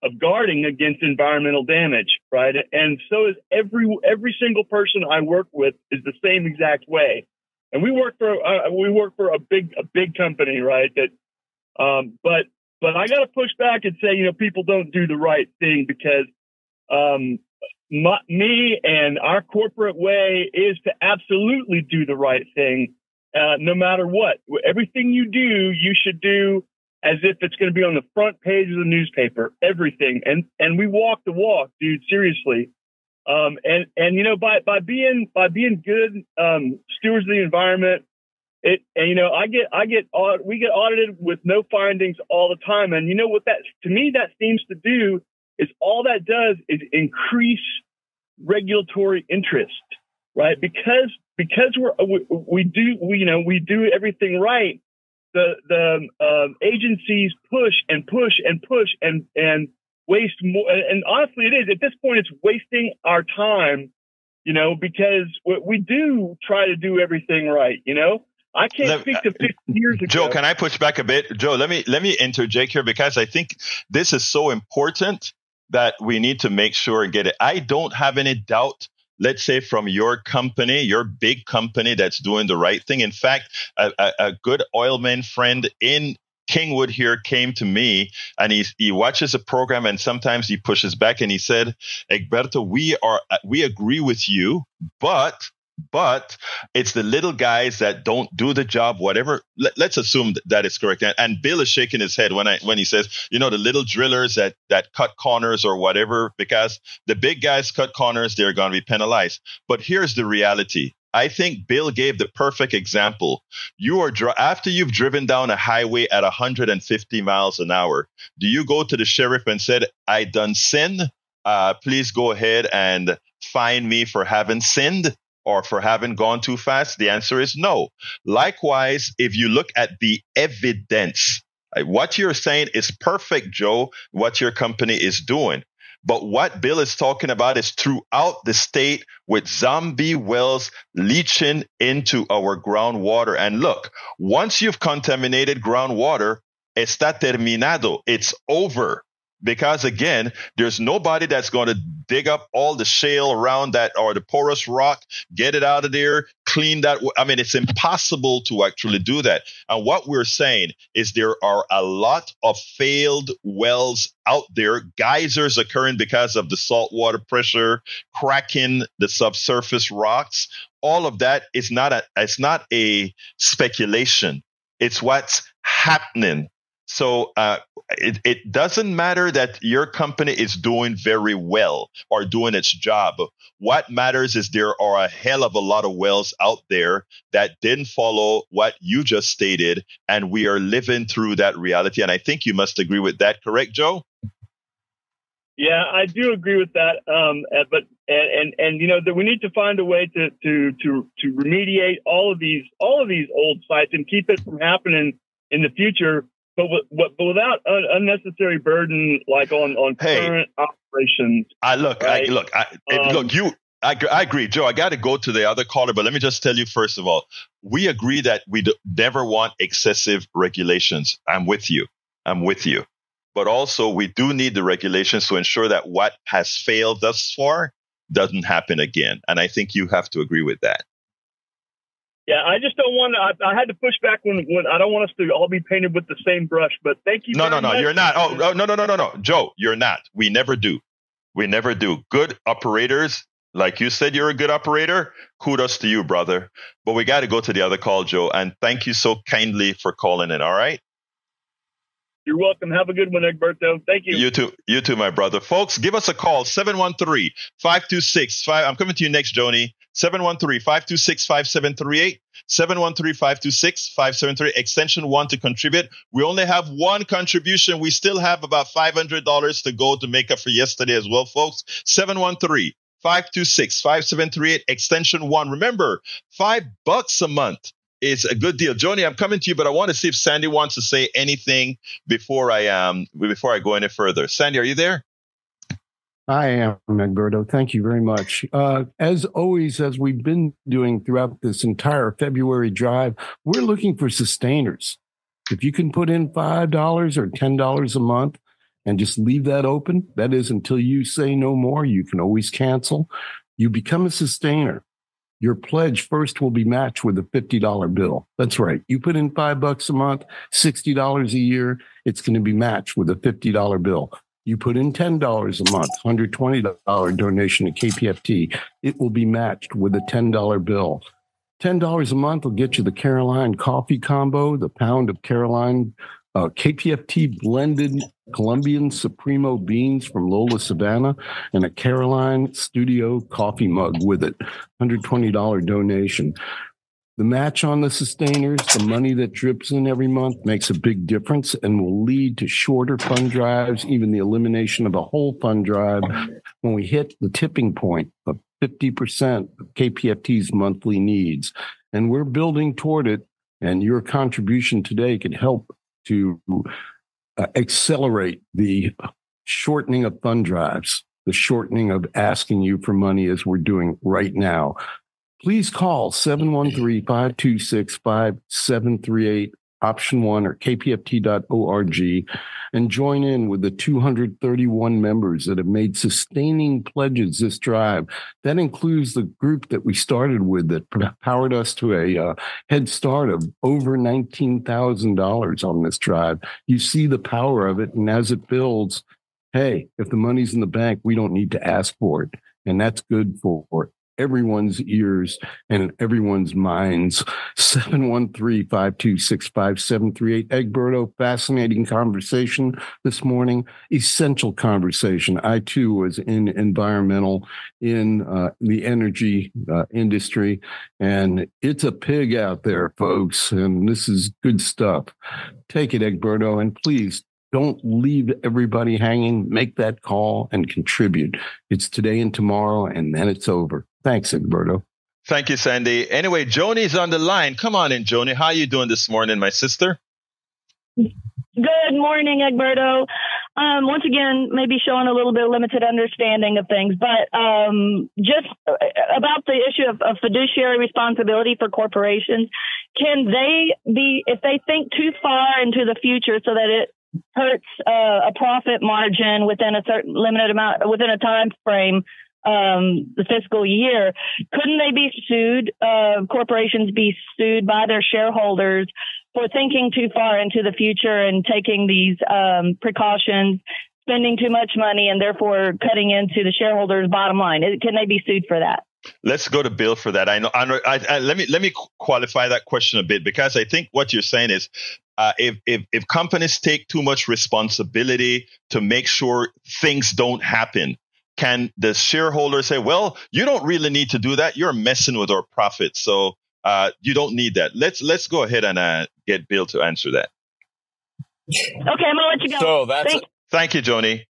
of guarding against environmental damage, right? And so is every every single person I work with is the same exact way. And we work for uh, we work for a big a big company, right? That, um, but but I got to push back and say, you know, people don't do the right thing because um, my, me and our corporate way is to absolutely do the right thing, uh, no matter what. Everything you do, you should do as if it's going to be on the front page of the newspaper, everything. And, and we walk the walk, dude, seriously. Um, and, and, you know, by, by being, by being good, um, stewards of the environment, it, and, you know, I get, I get, aud- we get audited with no findings all the time. And you know what that, to me, that seems to do is all that does is increase regulatory interest, right? Because, because we're, we, we do, we, you know, we do everything right. The the um, agencies push and push and push and and waste more. And honestly, it is at this point, it's wasting our time, you know, because we do try to do everything right. You know, I can't let, speak to fifty years ago. Joe, can I push back a bit? Joe, let me let me interject here because I think this is so important that we need to make sure and get it. I don't have any doubt. Let's say from your company, your big company that's doing the right thing. In fact, a, a, a good oilman friend in Kingwood here came to me and he, he watches the program and sometimes he pushes back and he said, Egberto, we are, we agree with you, but, but it's the little guys that don't do the job, whatever. Let, let's assume that, that is correct. And, and Bill is shaking his head when I, when he says, you know, the little drillers that, that cut corners or whatever, because the big guys cut corners, they're going to be penalized. But here's the reality. I think Bill gave the perfect example. You are dr- after you've driven down a highway at one hundred fifty miles an hour. Do you go to the sheriff and said, I done sin. Uh, please go ahead and fine me for having sinned or for having gone too fast? The answer is no. Likewise, if you look at the evidence, what you're saying is perfect, Joe, what your company is doing. But what Bill is talking about is throughout the state with zombie wells leaching into our groundwater. And look, once you've contaminated groundwater, está terminado. It's over. Because again, there's nobody that's going to dig up all the shale around that or the porous rock, get it out of there, clean that. I mean, it's impossible to actually do that. And what we're saying is there are a lot of failed wells out there, geysers occurring because of the saltwater pressure, cracking the subsurface rocks. All of that is not a, it's not a speculation. It's what's happening. So uh, it, it doesn't matter that your company is doing very well or doing its job. What matters is there are a hell of a lot of wells out there that didn't follow what you just stated, and we are living through that reality. And I think you must agree with that, correct, Joe? Yeah, I do agree with that. Um, but and, and and you know that we need to find a way to to to to remediate all of these all of these old sites and keep it from happening in the future. But, but without an unnecessary burden, like on, on hey, current operations. I look, right? I look, I um, look. You, I, I agree, Joe. I got to go to the other caller, but let me just tell you first of all, we agree that we do, never want excessive regulations. I'm with you. I'm with you. But also, we do need the regulations to ensure that what has failed thus far doesn't happen again. And I think you have to agree with that. Yeah, I just don't want to. I, I had to push back when, when I don't want us to all be painted with the same brush. But thank you. No, very no, no, much. You're not. Oh, no, no, no, no, no, Joe, you're not. We never do. We never do. Good operators, like you said, you're a good operator. Kudos to you, brother. But we got to go to the other call, Joe. And thank you so kindly for calling in. All right. You're welcome. Have a good one, Egberto. Thank you. You too. You too, my brother. Folks, give us a call. seven one three, five two six, five. I'm coming to you next, Joni. seven one three, five two six, five seven three eight. seven one three, five two six, five seven three, extension one to contribute. We only have one contribution. We still have about five hundred dollars to go to make up for yesterday as well, folks. seven one three, five two six, five seven three eight, extension one. Remember, five bucks a month. It's a good deal. Joni, I'm coming to you, but I want to see if Sandy wants to say anything before I um before I go any further. Sandy, are you there? I am, Egberto. Thank you very much. Uh, as always, as we've been doing throughout this entire February drive, we're looking for sustainers. If you can put in five dollars or ten dollars a month and just leave that open, that is until you say no more, you can always cancel. You become a sustainer. Your pledge first will be matched with a fifty dollar bill. That's right. You put in five bucks a month, sixty dollars a year. It's going to be matched with a fifty dollar bill. You put in ten dollars a month, one hundred twenty dollars donation to K P F T. It will be matched with a ten dollar bill. ten dollars a month will get you the Caroline coffee combo, the pound of Caroline uh, K P F T blended Colombian Supremo beans from Lola Savannah and a Caroline Studio coffee mug with it, one hundred twenty dollars donation. The match on the sustainers, the money that drips in every month, makes a big difference and will lead to shorter fund drives, even the elimination of a whole fund drive when we hit the tipping point of fifty percent of K P F T's monthly needs. And we're building toward it, and your contribution today could help to Uh, accelerate the shortening of fund drives, the shortening of asking you for money as we're doing right now. Please call seven one three, five two six, five seven three eight, option one, or k p f t dot org, and join in with the two hundred thirty-one members that have made sustaining pledges this drive. That includes the group that we started with that powered us to a uh, head start of over nineteen thousand dollars on this drive. You see the power of it, and as it builds, hey, if the money's in the bank, we don't need to ask for it, and that's good for it. Everyone's ears and everyone's minds. seven one three, five two six, five seven three eight. Egberto, fascinating conversation this morning. Essential conversation. I, too, was in environmental, in uh, the energy uh, industry. And it's a pig out there, folks. And this is good stuff. Take it, Egberto. And please, don't leave everybody hanging. Make that call and contribute. It's today and tomorrow, and then it's over. Thanks, Egberto. Thank you, Sandy. Anyway, Joni's on the line. Come on in, Joni. How are you doing this morning, my sister? Good morning, Egberto. Um, once again, maybe showing a little bit limited understanding of things, but um, just about the issue of, of fiduciary responsibility for corporations, can they be, if they think too far into the future so that it hurts uh, a profit margin within a certain limited amount, within a time frame, um, the fiscal year, couldn't they be sued, uh, corporations be sued by their shareholders for thinking too far into the future and taking these um, precautions, spending too much money, and therefore cutting into the shareholders' bottom line? Can they be sued for that? Let's go to Bill for that. I know. I, I, I, let me let me qualify that question a bit, because I think what you're saying is uh, if, if if companies take too much responsibility to make sure things don't happen, can the shareholder say, well, you don't really need to do that. You're messing with our profits. So uh, you don't need that. Let's let's go ahead and uh, get Bill to answer that. Okay, I'm going to let you go. So that's thank-, a- thank you, Joni.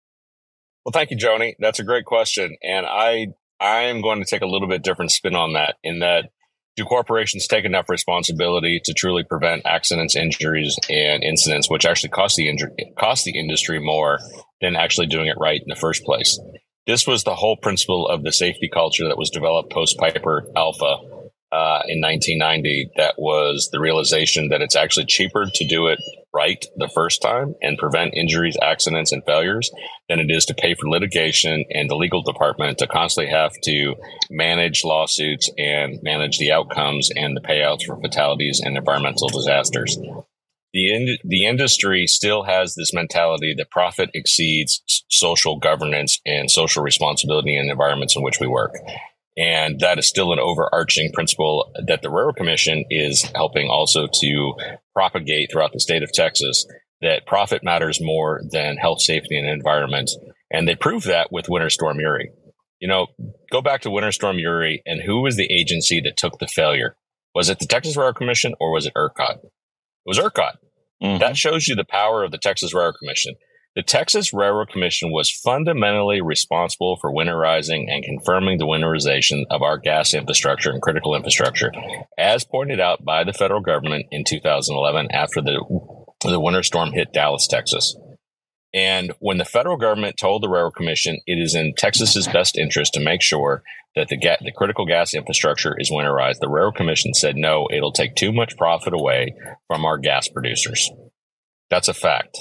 Well, thank you, Joni. That's a great question. And I I am going to take a little bit different spin on that, in that, do corporations take enough responsibility to truly prevent accidents, injuries, and incidents, which actually cost the injury, cost the industry more than actually doing it right in the first place? This was the whole principle of the safety culture that was developed post-Piper Alpha uh, in nineteen ninety. That was the realization that it's actually cheaper to do it right the first time and prevent injuries, accidents, and failures than it is to pay for litigation and the legal department to constantly have to manage lawsuits and manage the outcomes and the payouts for fatalities and environmental disasters. The in- the industry still has this mentality that profit exceeds social governance and social responsibility in the environments in which we work. And that is still an overarching principle that the Railroad Commission is helping also to propagate throughout the state of Texas, that profit matters more than health, safety, and environment. And they proved that with Winter Storm Uri. You know, go back to Winter Storm Uri, and who was the agency that took the failure? Was it the Texas Railroad Commission or was it ERCOT? It was ERCOT. Mm-hmm. That shows you the power of the Texas Railroad Commission. The Texas Railroad Commission was fundamentally responsible for winterizing and confirming the winterization of our gas infrastructure and critical infrastructure, as pointed out by the federal government in two thousand eleven after the, the winter storm hit Dallas, Texas. And when the federal government told the Railroad Commission it is in Texas's best interest to make sure that the, ga- the critical gas infrastructure is winterized, the Railroad Commission said, no, it'll take too much profit away from our gas producers. That's a fact.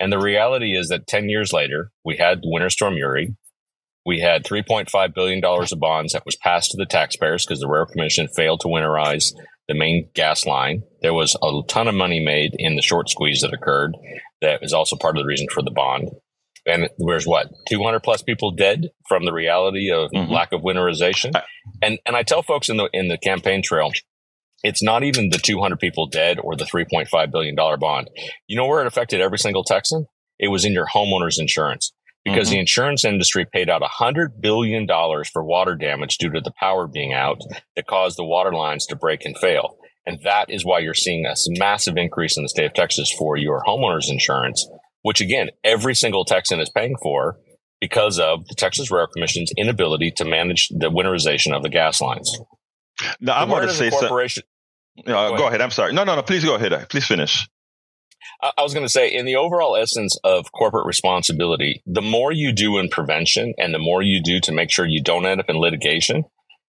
And the reality is that ten years later, we had Winter Storm Uri. We had three point five billion dollars of bonds that was passed to the taxpayers because the Railroad Commission failed to winterize the main gas line. There was a ton of money made in the short squeeze that occurred. That is also part of the reason for the bond. And there's what, two hundred plus people dead from the reality of mm-hmm. lack of winterization. And and I tell folks in the in the campaign trail, it's not even the two hundred people dead or the three point five billion dollars bond. You know where it affected every single Texan? It was in your homeowner's insurance, because mm-hmm. the insurance industry paid out one hundred billion dollars for water damage due to the power being out that caused the water lines to break and fail. And that is why you're seeing a massive increase in the state of Texas for your homeowner's insurance, which, again, every single Texan is paying for because of the Texas Railroad Commission's inability to manage the winterization of the gas lines. Now, I'm going to say something. No, go ahead. go ahead. I'm sorry. No, no, no. Please go ahead. Please finish. I was going to say, in the overall essence of corporate responsibility, the more you do in prevention and the more you do to make sure you don't end up in litigation,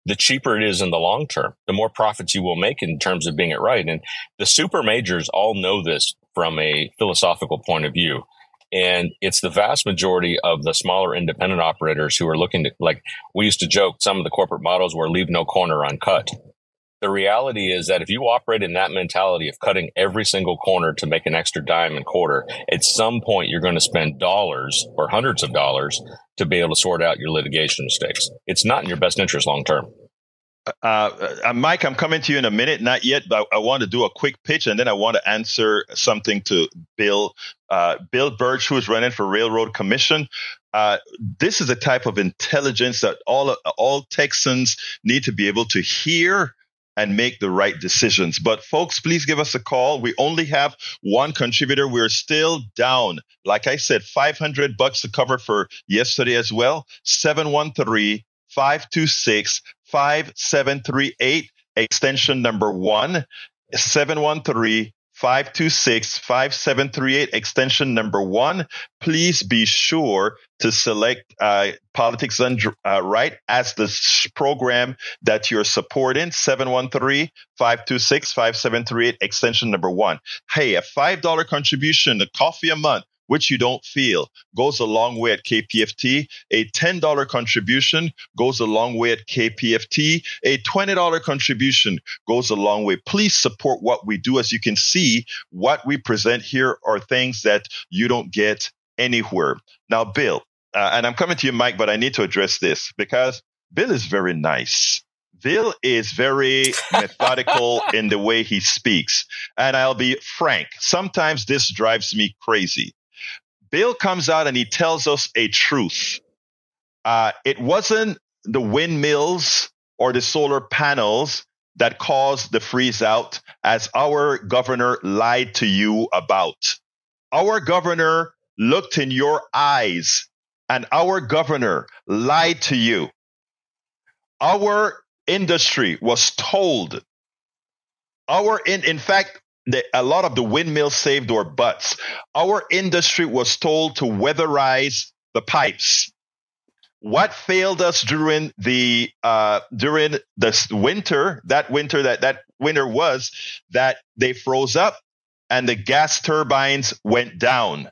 the cheaper it is in the long term, the more profits you will make in terms of being it right. And the super majors all know this from a philosophical point of view. And it's the vast majority of the smaller independent operators who are looking to, like we used to joke, some of the corporate models were leave no corner uncut. The reality is that if you operate in that mentality of cutting every single corner to make an extra dime and quarter, at some point you're going to spend dollars or hundreds of dollars to be able to sort out your litigation mistakes. It's not in your best interest long term. Uh, uh, Mike, I'm coming to you in a minute, not yet, but I want to do a quick pitch and then I want to answer something to Bill. Uh, Bill Burch, who's running for Railroad Commission. Uh, this is a type of intelligence that all, all Texans need to be able to hear and make the right decisions. But folks, please give us a call. We only have one contributor. We're still down. Like I said, five hundred bucks to cover for yesterday as well. seven one three, five two six, five seven three eight, extension number one, seven one three, five two six, five seven three eight. five two six, five seven three eight, extension number one. Please be sure to select uh, Politics Done uh, Right as the program that you're supporting, seven one three, five two six, five seven three eight, extension number one. Hey, a five dollar contribution, a coffee a month, which you don't feel, goes a long way at K P F T. A ten dollar contribution goes a long way at K P F T. A twenty dollar contribution goes a long way. Please support what we do. As you can see, what we present here are things that you don't get anywhere. Now, Bill, uh, and I'm coming to you, Mike, but I need to address this because Bill is very nice. Bill is very methodical in the way he speaks. And I'll be frank, sometimes this drives me crazy. Bill comes out and he tells us a truth. Uh, it wasn't the windmills or the solar panels that caused the freeze out, as our governor lied to you about. Our governor looked in your eyes and our governor lied to you. Our industry was told. Our in, in fact, The, a lot of the windmills saved our butts. Our industry was told to weatherize the pipes. What failed us during the uh, during the winter, that winter that that winter was that they froze up and the gas turbines went down.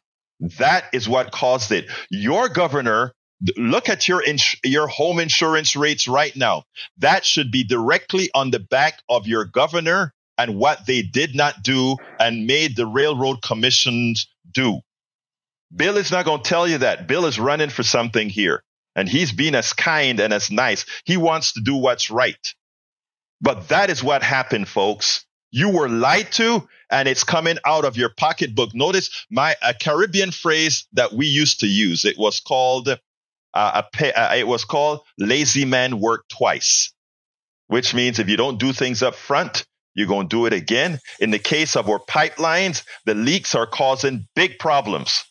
That is what caused it. Your governor, look at your ins- your home insurance rates right now. That should be directly on the back of your governor and what they did not do and made the railroad commissions do. Bill is not going to tell you that. Bill is running for something here, and he's being as kind and as nice. He wants to do what's right. But that is what happened, folks. You were lied to, and it's coming out of your pocketbook. Notice my a Caribbean phrase that we used to use. It was called uh, a pay, uh, it was called lazy man work twice, which means if you don't do things up front, you're going to do it again. In the case of our pipelines, the leaks are causing big problems.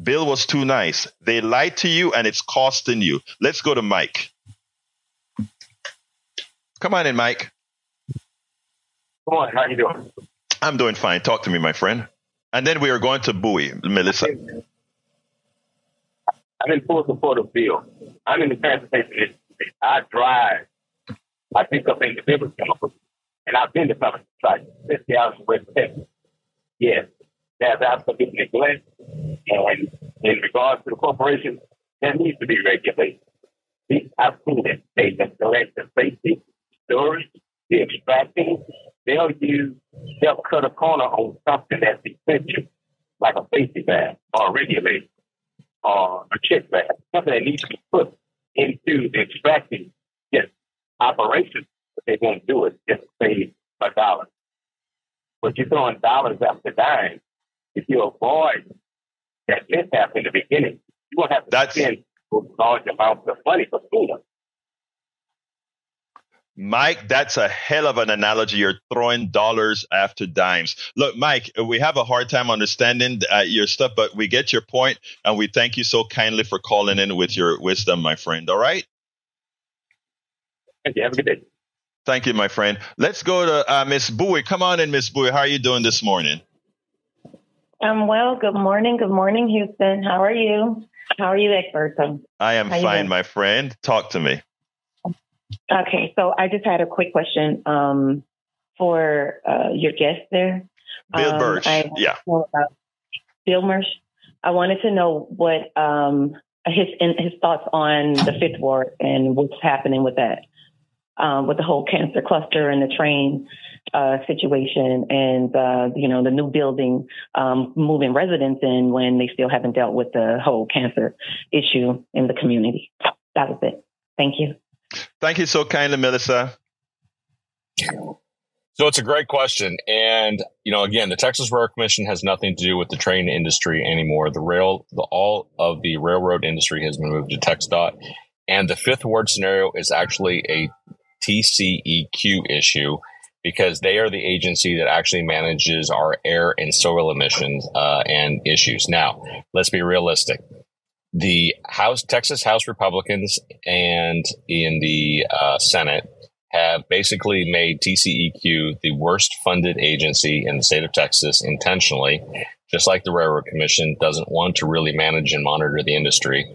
Bill was too nice. They lied to you, and it's costing you. Let's go to Mike. Come on in, Mike. Come on. How you doing? I'm doing fine. Talk to me, my friend. And then we are going to Bowie, Melissa. I'm in full support of Bill. I'm in the transportation industry. I drive. I pick up and deliver chemicals. And I've been to public society, fifty hours in West Texas. Yes, there's absolute neglect. And in regards to the corporation, there needs to be regulation. I've seen it. They neglect the safety, storage, the extracting. They'll use, they'll cut a corner on something that's essential, like a safety valve or a regulator or a check valve, something that needs to be put into the extracting yes, operation. But they won't do it just to save a dollar. But you're throwing dollars after dimes. If you avoid that mishap in the beginning, you won't have to That's, spend large amounts of money for sooner. Mike, that's a hell of an analogy. You're throwing dollars after dimes. Look, Mike, we have a hard time understanding uh, your stuff, but we get your point, and we thank you so kindly for calling in with your wisdom, my friend. All right? Thank you. Have a good day. Thank you, my friend. Let's go to uh, Miss Bowie. Come on in, Miss Bowie. How are you doing this morning? I'm well. Good morning. Good morning, Houston. How are you? How are you, Egberto? I am fine, my friend. Talk to me. Okay. So I just had a quick question um, for uh, your guest there. Bill um, Burch. I yeah. Bill Burch. I wanted to know what um, his his thoughts on the Fifth Ward and what's happening with that. Um, with the whole cancer cluster and the train uh, situation and, uh, you know, the new building um, moving residents in when they still haven't dealt with the whole cancer issue in the community. That was it. Thank you. Thank you so kindly, Melissa. So it's a great question. And, you know, again, the Texas Railroad Commission has nothing to do with the train industry anymore. The rail, the, all of the railroad industry has been moved to TxDOT. And the Fifth Ward scenario is actually a T C E Q issue because they are the agency that actually manages our air and soil emissions uh, and issues. Now, let's be realistic. The House, Texas House Republicans and in the uh, Senate have basically made T C E Q the worst funded agency in the state of Texas intentionally, just like the Railroad Commission doesn't want to really manage and monitor the industry,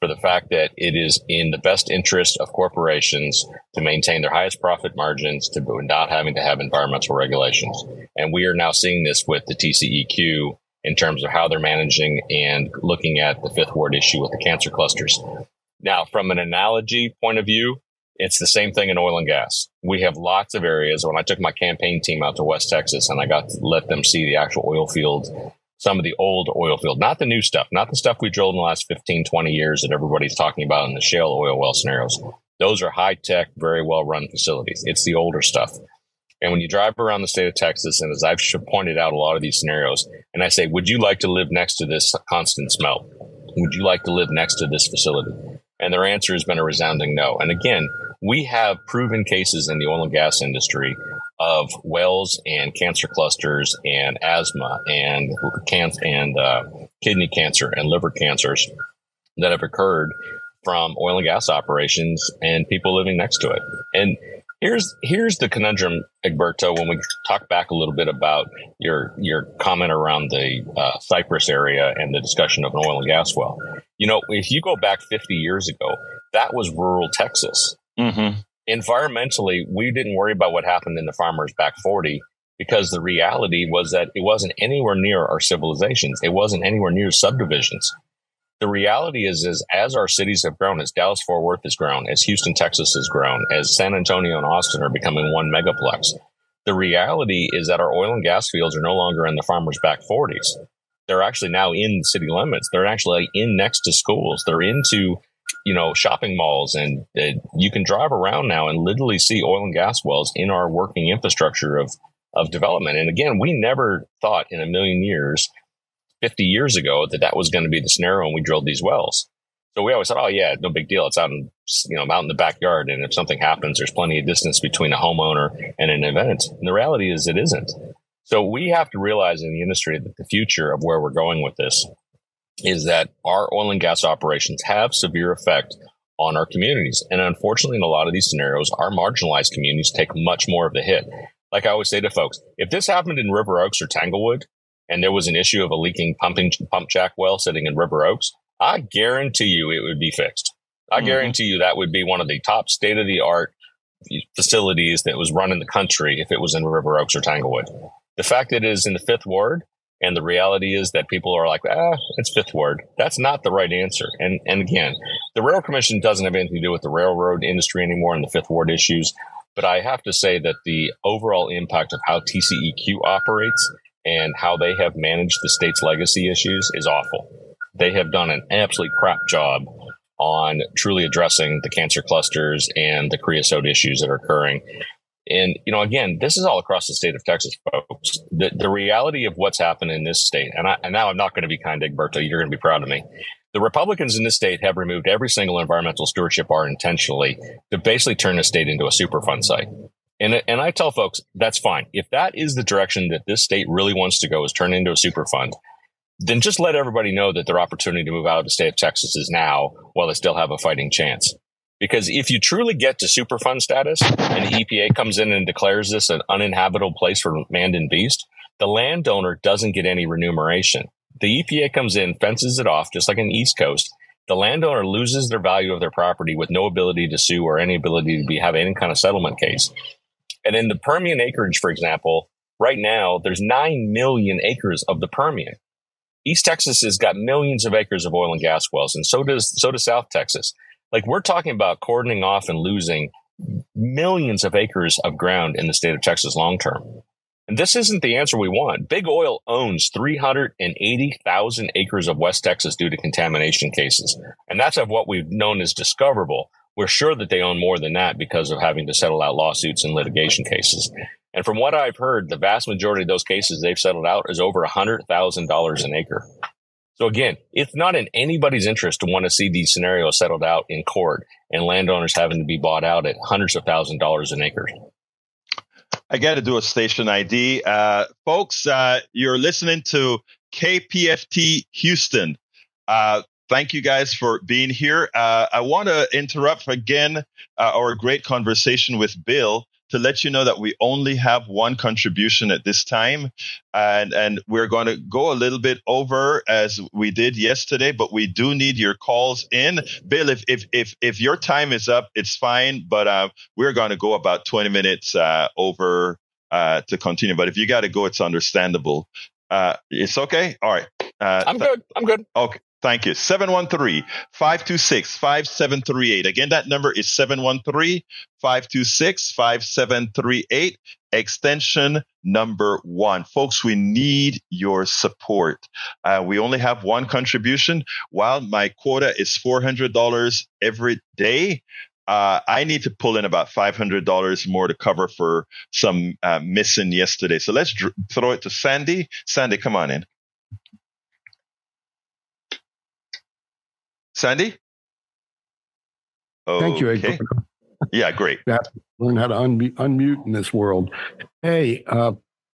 for the fact that it is in the best interest of corporations to maintain their highest profit margins to not having to have environmental regulations. And we are now seeing this with the T C E Q in terms of how they're managing and looking at the Fifth Ward issue with the cancer clusters. Now, from an analogy point of view, it's the same thing in oil and gas. We have lots of areas. When I took my campaign team out to West Texas and I got to let them see the actual oil field, some of the old oil field, not the new stuff, not the stuff we drilled in the last fifteen, twenty years that everybody's talking about in the shale oil well scenarios. Those are high tech, very well run facilities. It's the older stuff. And when you drive around the state of Texas, and as I've pointed out a lot of these scenarios, and I say, would you like to live next to this constant smell? Would you like to live next to this facility? And their answer has been a resounding no. And again, we have proven cases in the oil and gas industry of wells and cancer clusters and asthma and can- and uh, kidney cancer and liver cancers that have occurred from oil and gas operations and people living next to it. And here's here's the conundrum, Egberto, when we talk back a little bit about your your comment around the uh, Cypress area and the discussion of an oil and gas well. You know, if you go back fifty years ago, that was rural Texas. Mm-hmm. Environmentally, we didn't worry about what happened in the farmers back forty because the reality was that it wasn't anywhere near our civilizations. It wasn't anywhere near subdivisions. The reality is, is as our cities have grown, as Dallas-Fort Worth has grown, as Houston, Texas has grown, as San Antonio and Austin are becoming one megaplex, the reality is that our oil and gas fields are no longer in the farmers' back forties. They're actually now in city limits. They're actually in next to schools. They're into, you know, shopping malls. And uh, you can drive around now and literally see oil and gas wells in our working infrastructure of, of development. And again, we never thought in a million years fifty years ago that that was going to be the scenario when we drilled these wells. So we always said, oh yeah, no big deal. It's out in, you know, out in the backyard. And if something happens, there's plenty of distance between a homeowner and an event. And the reality is it isn't. So we have to realize in the industry that the future of where we're going with this is that our oil and gas operations have severe effect on our communities. And unfortunately, in a lot of these scenarios, our marginalized communities take much more of the hit. Like I always say to folks, if this happened in River Oaks or Tanglewood, and there was an issue of a leaking pumping pump jack well sitting in River Oaks, I guarantee you it would be fixed. I mm-hmm. guarantee you that would be one of the top state-of-the-art facilities that was run in the country if it was in River Oaks or Tanglewood. The fact that it is in the Fifth Ward, and the reality is that people are like, ah, it's Fifth Ward. That's not the right answer. And and again, the Railroad Commission doesn't have anything to do with the railroad industry anymore and the Fifth Ward issues. But I have to say that the overall impact of how T C E Q operates and how they have managed the state's legacy issues is awful. They have done an absolutely crap job on truly addressing the cancer clusters and the creosote issues that are occurring. And, you know, again, this is all across the state of Texas, folks. The, the reality of what's happened in this state, and, I, and now I'm not going to be kind to Egberto, you're going to be proud of me. The Republicans in this state have removed every single environmental stewardship bar intentionally to basically turn the state into a Superfund site. And and I tell folks, that's fine. If that is the direction that this state really wants to go, is turn into a Superfund, then just let everybody know that their opportunity to move out of the state of Texas is now while they still have a fighting chance. Because if you truly get to Superfund status and the E P A comes in and declares this an uninhabitable place for man and beast, the landowner doesn't get any remuneration. The E P A comes in, fences it off, just like in the East Coast. The landowner loses their value of their property with no ability to sue or any ability to be, have any kind of settlement case. And in the Permian acreage, for example, right now, there's nine million acres of the Permian. East Texas has got millions of acres of oil and gas wells, and so does so does South Texas. Like, we're talking about cordoning off and losing millions of acres of ground in the state of Texas long term. And this isn't the answer we want. Big oil owns three hundred eighty thousand acres of West Texas due to contamination cases. And that's of what we've known as discoverable. We're sure that they own more than that because of having to settle out lawsuits and litigation cases. And from what I've heard, the vast majority of those cases they've settled out is over one hundred thousand dollars an acre. So again, it's not in anybody's interest to want to see these scenarios settled out in court and landowners having to be bought out at hundreds of thousands of dollars an acre. I got to do a station I D. Uh, folks, uh, you're listening to K P F T Houston. Uh, Thank you guys for being here. Uh, I want to interrupt again uh, our great conversation with Bill to let you know that we only have one contribution at this time. And, and we're going to go a little bit over as we did yesterday, but we do need your calls in. Bill, if if if, if your time is up, it's fine, but uh, we're going to go about twenty minutes uh, over uh, to continue. But if you got to go, it's understandable. Uh, it's okay? All right. Uh, I'm good. I'm good. Okay. Thank you. seven one three, five two six, five seven three eight. Again, that number is seven one three, five two six, five seven three eight, extension number one. Folks, we need your support. Uh, we only have one contribution. While my quota is four hundred dollars every day, Uh, I need to pull in about five hundred dollars more to cover for some uh, missing yesterday. So let's dr- throw it to Sandy. Sandy, come on in. Sandy? Okay. Thank you, Egberto. Yeah, great. You have to learn how to unmute, unmute in this world. Hey, uh,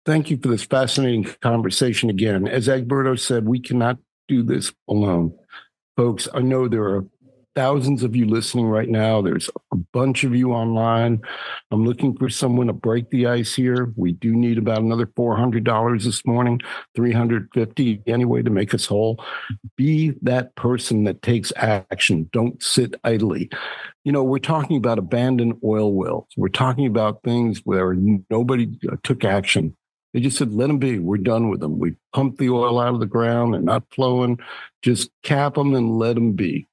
thank you for this fascinating conversation again. As Egberto said, we cannot do this alone. Folks, I know there are thousands of you listening right now. There's a bunch of you online. I'm looking for someone to break the ice here. We do need about another four hundred dollars this morning, three hundred fifty dollars anyway to make us whole. Be that person that takes action. Don't sit idly. You know, we're talking about abandoned oil wells. We're talking about things where nobody took action. They just said, let them be. We're done with them. We pumped the oil out of the ground. They're not flowing. Just cap them and let them be.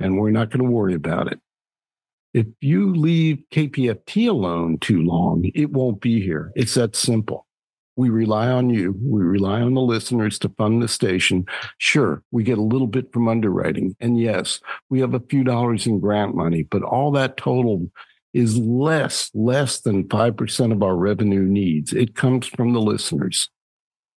And we're not going to worry about it. If you leave K P F T alone too long, it won't be here. It's that simple. We rely on you. We rely on the listeners to fund the station. Sure, we get a little bit from underwriting. And yes, we have a few dollars in grant money, but all that total is less, less than five percent of our revenue needs. It comes from the listeners.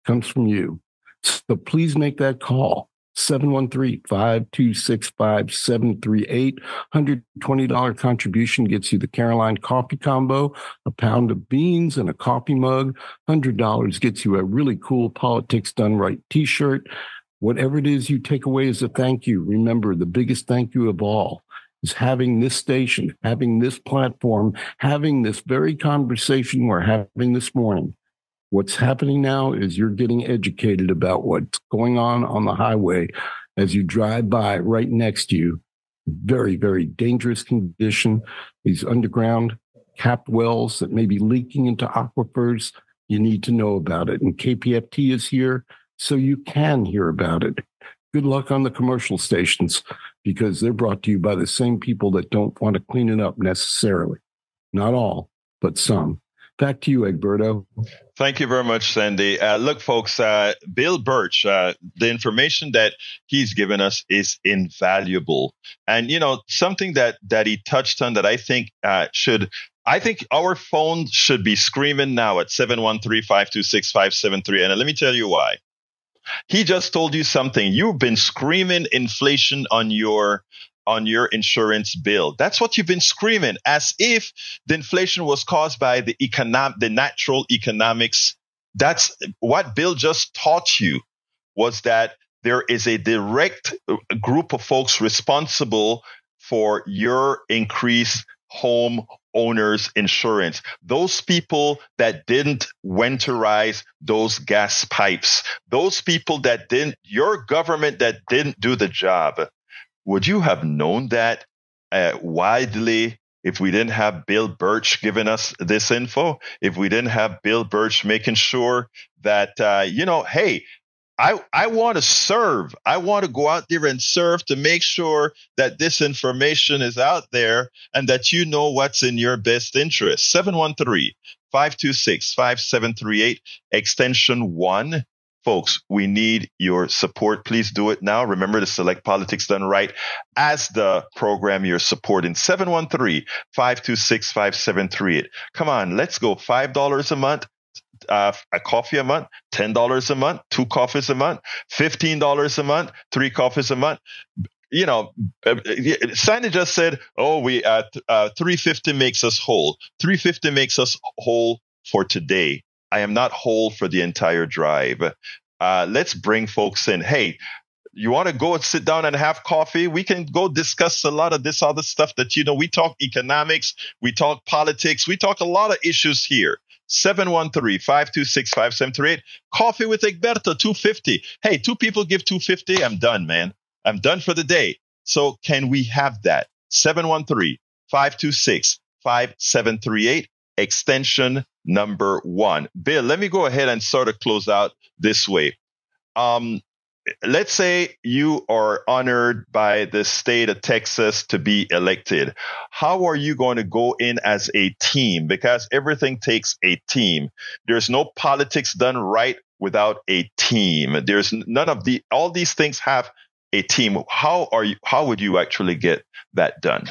It comes from you. So please make that call. seven one three, five two six, five seven three eight. one hundred twenty dollars contribution gets you the Caroline coffee combo, a pound of beans, and a coffee mug. one hundred dollars gets you a really cool Politics Done Right t-shirt. Whatever it is you take away as a thank you, remember the biggest thank you of all is having this station, having this platform, having this very conversation we're having this morning. What's happening now is you're getting educated about what's going on on the highway as you drive by right next to you. Very, very dangerous condition. These underground capped wells that may be leaking into aquifers. You need to know about it. And K P F T is here so you can hear about it. Good luck on the commercial stations because they're brought to you by the same people that don't want to clean it up necessarily. Not all, but some. Back to you, Egberto. Thank you very much, Sandy. Uh, look, folks, uh, Bill Burch, uh, the information that he's given us is invaluable. And, you know, something that that he touched on that I think uh, should I think our phone should be screaming now at seven one three, five two six, five seven three. And let me tell you why. He just told you something. You've been screaming inflation on your on your insurance bill. That's what you've been screaming, as if the inflation was caused by the economic, the natural economics. That's what Bill just taught you, was that there is a direct group of folks responsible for your increased home owner's insurance. Those people that didn't winterize those gas pipes, those people that didn't, your government that didn't do the job. Would you have known that uh, widely if we didn't have Bill Burch giving us this info? If we didn't have Bill Burch making sure that, uh, you know, hey, I, I want to serve. I want to go out there and serve to make sure that this information is out there and that you know what's in your best interest. seven one three, five two six, five seven three eight, extension one. Folks, we need your support. Please do it now. Remember to select Politics Done Right as the program you're supporting. seven one three, five two six, five seven three eight. Come on, let's go. five dollars a month, uh, a coffee a month, ten dollars a month, two coffees a month, fifteen dollars a month, three coffees a month. You know, Sandy just said, oh, we uh, uh, three hundred fifty dollars makes us whole. three hundred fifty dollars makes us whole for today. I am not whole for the entire drive. Uh, let's bring folks in. Hey, You want to go and sit down and have coffee? We can go discuss a lot of this other stuff that, you know, we talk economics, we talk politics, we talk a lot of issues here. seven one three, five two six, five seven three eight. Coffee with Egberto, two fifty. Hey, two people give two fifty. I'm done, man. I'm done for the day. So can we have that? seven one three, five two six, five seven three eight, extension number one. Bill, let me go ahead and sort of close out this way. Um, Let's say you are honored by the state of Texas to be elected. How are you going to go in as a team? Because everything takes a team. There's no politics done right without a team. There's none of the, all these things have a team. How are you, how would you actually get that done?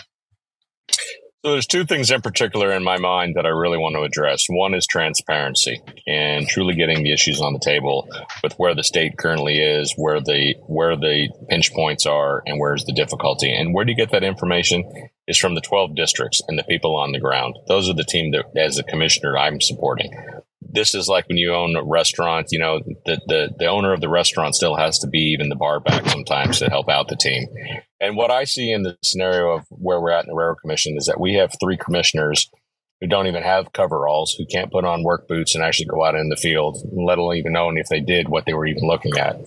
So there's two things in particular in my mind that I really want to address. One is transparency and truly getting the issues on the table with where the state currently is, where the where the pinch points are, and where's the difficulty. And where do you get that information is from the twelve districts and the people on the ground. Those are the team that, as a commissioner, I'm supporting. This is like when you own a restaurant, you know, the, the, the owner of the restaurant still has to be even the bar back sometimes to help out the team. And what I see in the scenario of where we're at in the Railroad Commission is that we have three commissioners who don't even have coveralls, who can't put on work boots and actually go out in the field, let alone even knowing if they did what they were even looking at.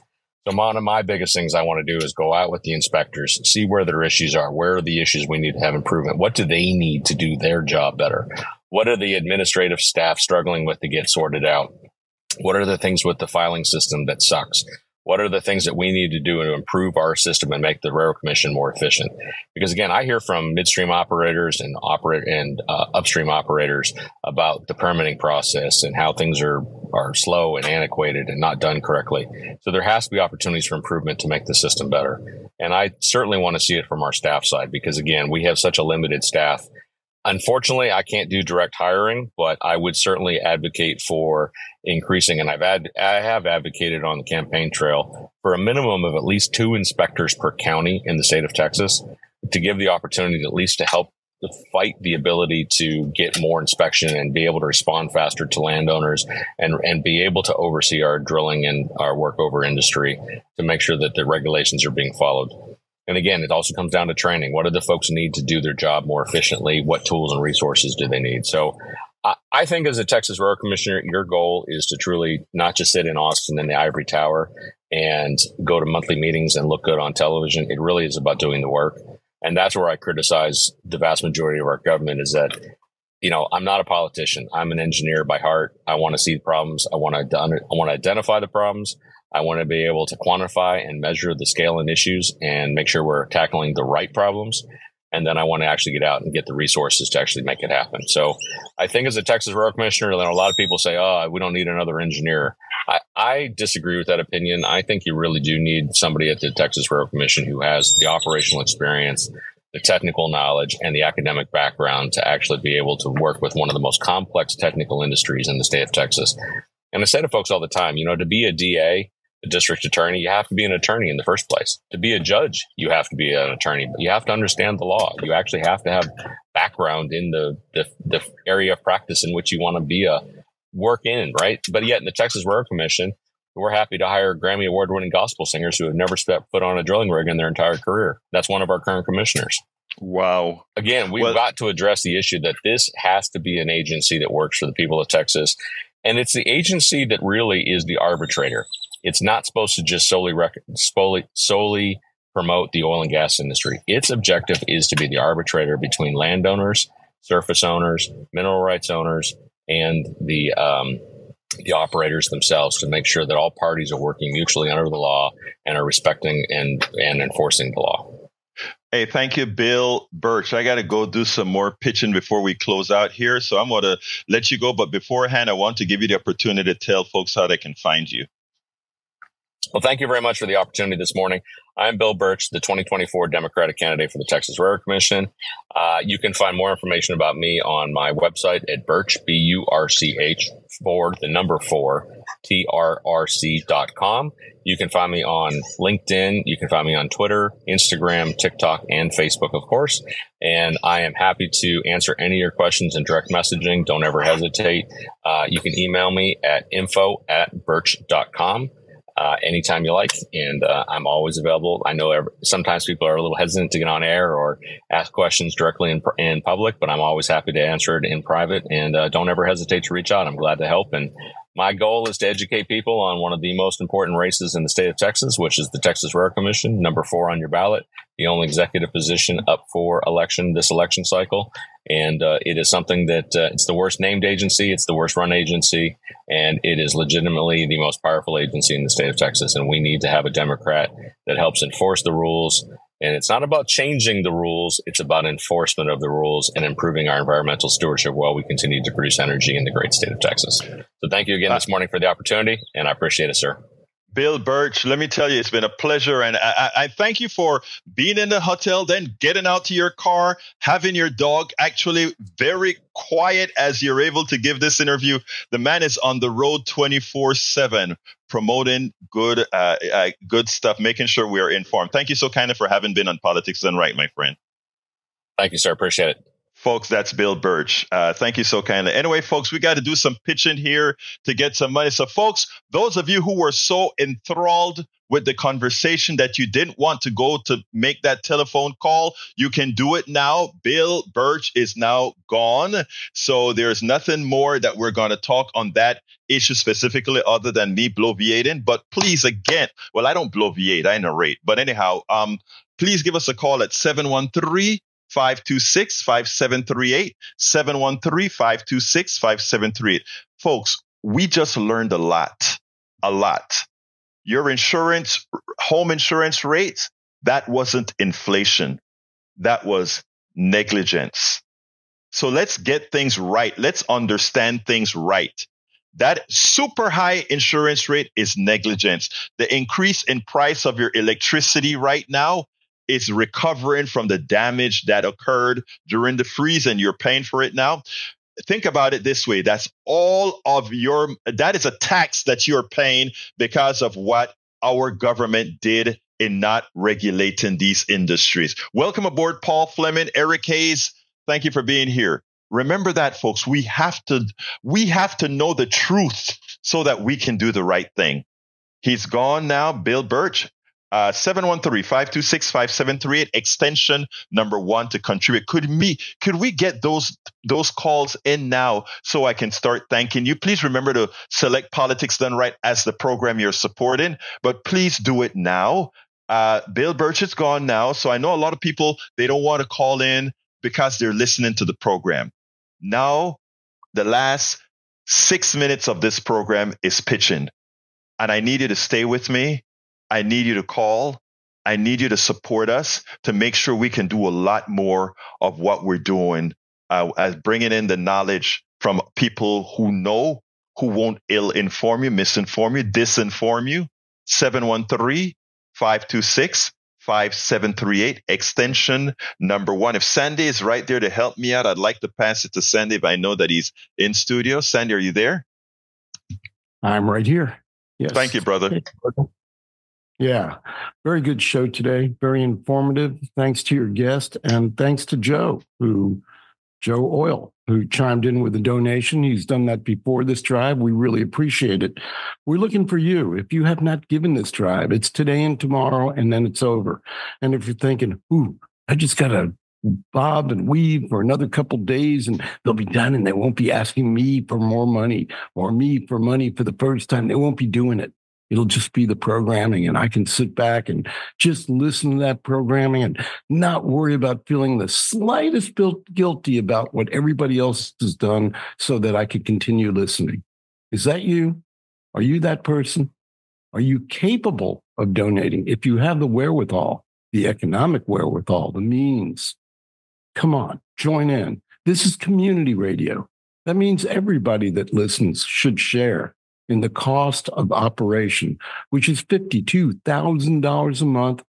So one of my biggest things I want to do is go out with the inspectors, see where their issues are. Where are the issues we need to have improvement? What do they need to do their job better? What are the administrative staff struggling with to get sorted out? What are the things with the filing system that sucks? What are the things that we need to do to improve our system and make the Railroad Commission more efficient? Because, again, I hear from midstream operators and operate and uh, upstream operators about the permitting process and how things are, are slow and antiquated and not done correctly. So there has to be opportunities for improvement to make the system better. And I certainly want to see it from our staff side because, again, we have such a limited staff. Unfortunately, I can't do direct hiring, but I would certainly advocate for increasing. And I've ad- I have advocated on the campaign trail for a minimum of at least two inspectors per county in the state of Texas to give the opportunity at least to help fight the ability to get more inspection and be able to respond faster to landowners and, and be able to oversee our drilling and our workover industry to make sure that the regulations are being followed. And again, it also comes down to training. What do the folks need to do their job more efficiently? What tools and resources do they need? So I, I think as a Texas Railroad Commissioner, your goal is to truly not just sit in Austin in the ivory tower and go to monthly meetings and look good on television. It really is about doing the work. And that's where I criticize the vast majority of our government is that, you know, I'm not a politician. I'm an engineer by heart. I want to see the problems. I want to, I want to identify the problems. I want to be able to quantify and measure the scale and issues and make sure we're tackling the right problems. And then I want to actually get out and get the resources to actually make it happen. So I think as a Texas Railroad Commissioner, a lot of people say, oh, we don't need another engineer. I, I disagree with that opinion. I think you really do need somebody at the Texas Railroad Commission who has the operational experience, the technical knowledge, and the academic background to actually be able to work with one of the most complex technical industries in the state of Texas. And I say to folks all the time, you know, to be a D A, a district attorney, you have to be an attorney in the first place. To be a judge, you have to be an attorney, but you have to understand the law. You actually have to have background in the, the, the area of practice in which you want to be a work in, right? But yet in the Texas Railroad Commission, we're happy to hire Grammy Award-winning gospel singers who have never stepped foot on a drilling rig in their entire career. That's one of our current commissioners. Wow. Again, we've well, got to address the issue that this has to be an agency that works for the people of Texas. And it's the agency that really is the arbitrator. It's not supposed to just solely, rec- solely solely promote the oil and gas industry. Its objective is to be the arbitrator between landowners, surface owners, mineral rights owners, and the um, the operators themselves to make sure that all parties are working mutually under the law and are respecting and, and enforcing the law. Hey, thank you, Bill Burch. I got to go do some more pitching before we close out here. So I'm going to let you go. But beforehand, I want to give you the opportunity to tell folks how they can find you. Well, thank you very much for the opportunity this morning. I'm Bill Burch, the twenty twenty-four Democratic candidate for the Texas Railroad Commission. Uh, you can find more information about me on my website at Burch, B U R C H, for the number four, T R R C dot com. You can find me on LinkedIn. You can find me on Twitter, Instagram, TikTok, and Facebook, of course. And I am happy to answer any of your questions in direct messaging. Don't ever hesitate. Uh, you can email me at info at burch dot com. uh, anytime you like. And uh, I'm always available. I know every, sometimes people are a little hesitant to get on air or ask questions directly in, in public, but I'm always happy to answer it in private. And uh, don't ever hesitate to reach out. I'm glad to help. And my goal is to educate people on one of the most important races in the state of Texas, which is the Texas Railroad Commission, number four on your ballot, the only executive position up for election this election cycle. And uh, it is something that uh, it's the worst named agency. It's the worst run agency. And it is legitimately the most powerful agency in the state of Texas. And we need to have a Democrat that helps enforce the rules. And it's not about changing the rules. It's about enforcement of the rules and improving our environmental stewardship while we continue to produce energy in the great state of Texas. So thank you again this morning for the opportunity, and I appreciate it, sir. Bill Burch, let me tell you, it's been a pleasure. And I, I thank you for being in the hotel, then getting out to your car, having your dog actually very quiet as you're able to give this interview. The man is on the road twenty-four seven, promoting good, uh, uh, good stuff, making sure we are informed. Thank you so kindly for having been on Politics Done Right, my friend. Thank you, sir. Appreciate it. Folks, that's Bill Burch. Uh, thank you so kindly. Anyway, folks, we got to do some pitching here to get some money. So, folks, those of you who were so enthralled with the conversation that you didn't want to go to make that telephone call, you can do it now. Bill Burch is now gone. So there's nothing more that we're going to talk on that issue specifically other than me bloviating. But please, again, well, I don't bloviate. I narrate. But anyhow, um, please give us a call at seven one three, seven one three five two six, five seven three eight, seven one three, five two six, five seven three eight. Folks, we just learned a lot, a lot. Your insurance, home insurance rates, that wasn't inflation. That was negligence. So let's get things right. Let's understand things right. That super high insurance rate is negligence. The increase in price of your electricity right now, it's recovering from the damage that occurred during the freeze, and you're paying for it now. Think about it this way. That's all of your – that is a tax that you're paying because of what our government did in not regulating these industries. Welcome aboard, Paul Fleming, Eric Hayes. Thank you for being here. Remember that, folks. We have to we have to know the truth so that we can do the right thing. He's gone now, Bill Burch. Uh, seven one three, five two six, five seven three eight, extension number one to contribute. Could me, could we get those, those calls in now so I can start thanking you? Please remember to select Politics Done Right as the program you're supporting, but please do it now. Uh, Bill Burch is gone now. So I know a lot of people, they don't want to call in because they're listening to the program. Now, the last six minutes of this program is pitching, and I need you to stay with me. I need you to call. I need you to support us to make sure we can do a lot more of what we're doing, uh, as bringing in the knowledge from people who know, who won't ill-inform you, misinform you, disinform you. seven one three, five two six, five seven three eight, extension number one. If Sandy is right there to help me out, I'd like to pass it to Sandy, but I know that he's in studio. Sandy, are you there? I'm right here. Yes. Thank you, brother. Yeah, very good show today. Very informative. Thanks to your guest, and thanks to Joe, who Joe Oil, who chimed in with a donation. He's done that before this drive. We really appreciate it. We're looking for you. If you have not given this drive, it's today and tomorrow, and then it's over. And if you're thinking, "Ooh, I just got to bob and weave for another couple days and they'll be done and they won't be asking me for more money or me for money for the first time," they won't be doing it. It'll just be the programming, and I can sit back and just listen to that programming and not worry about feeling the slightest bit guilty about what everybody else has done so that I can continue listening. Is that you? Are you that person? Are you capable of donating? If you have the wherewithal, the economic wherewithal, the means, come on, join in. This is community radio. That means everybody that listens should share in the cost of operation, which is fifty-two thousand dollars a month,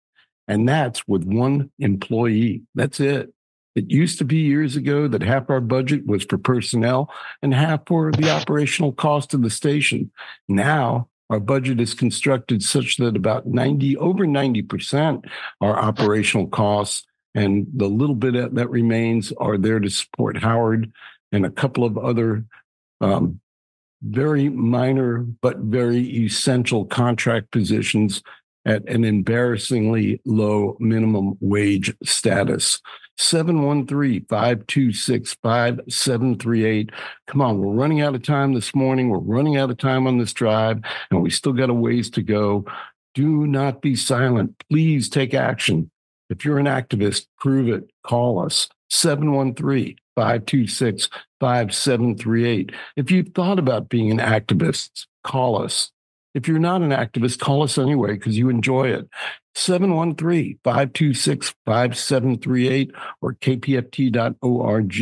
and that's with one employee. That's it. It used to be years ago that half our budget was for personnel and half for the operational cost of the station. Now, our budget is constructed such that about ninety, over ninety percent are operational costs, and the little bit that remains are there to support Howard and a couple of other um very minor but very essential contract positions at an embarrassingly low minimum wage status. seven one three, five two six, five seven three eight. Come on, we're running out of time this morning. We're running out of time on this drive, and we still got a ways to go. Do not be silent. Please take action. If you're an activist, prove it. Call us. seven one three, five two six, five seven three eight. If you've thought about being an activist, call us. If you're not an activist, call us anyway because you enjoy it. seven one three, five two six, five seven three eight or k p f t dot org.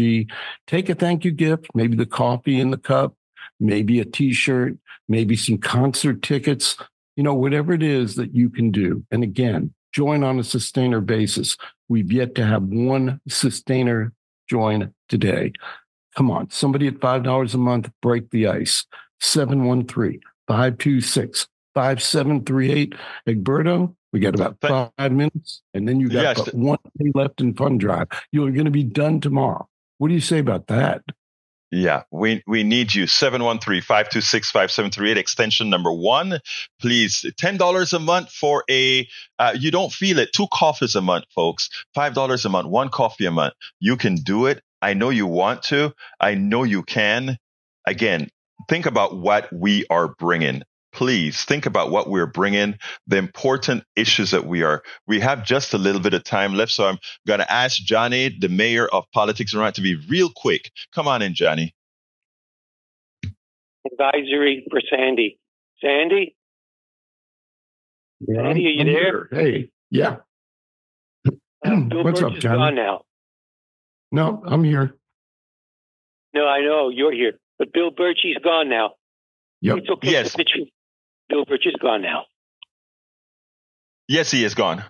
Take a thank you gift, maybe the coffee in the cup, maybe a T-shirt, maybe some concert tickets, you know, whatever it is that you can do. And again, join on a sustainer basis. We've yet to have one sustainer join today. Come on, somebody at five dollars a month, break the ice. seven one three, five two six, five seven three eight. Egberto, we got about five but, minutes, and then you got yes. one day left in fund drive. You're going to be done tomorrow. What do you say about that? Yeah, we we need you. seven one three, five two six, five seven three eight, extension number one. Please, ten dollars a month for a, uh, you don't feel it, two coffees a month, folks. five dollars a month, one coffee a month. You can do it. I know you want to. I know you can. Again, think about what we are bringing. Please think about what we're bringing, the important issues that we are. We have just a little bit of time left, so I'm going to ask Johnny, the mayor of Politics Done Right, to be real quick. Come on in, Johnny. Advisory for Sandy. Sandy? Yeah, Sandy, are you there? Hey, yeah. Uh, Bill What's Burch up, Johnny? Gone now. No, I'm here. No, I know you're here, but Bill Burch, he's gone now. Yep. It's okay. Yes. Bill Burch is gone now. Yes, he is gone.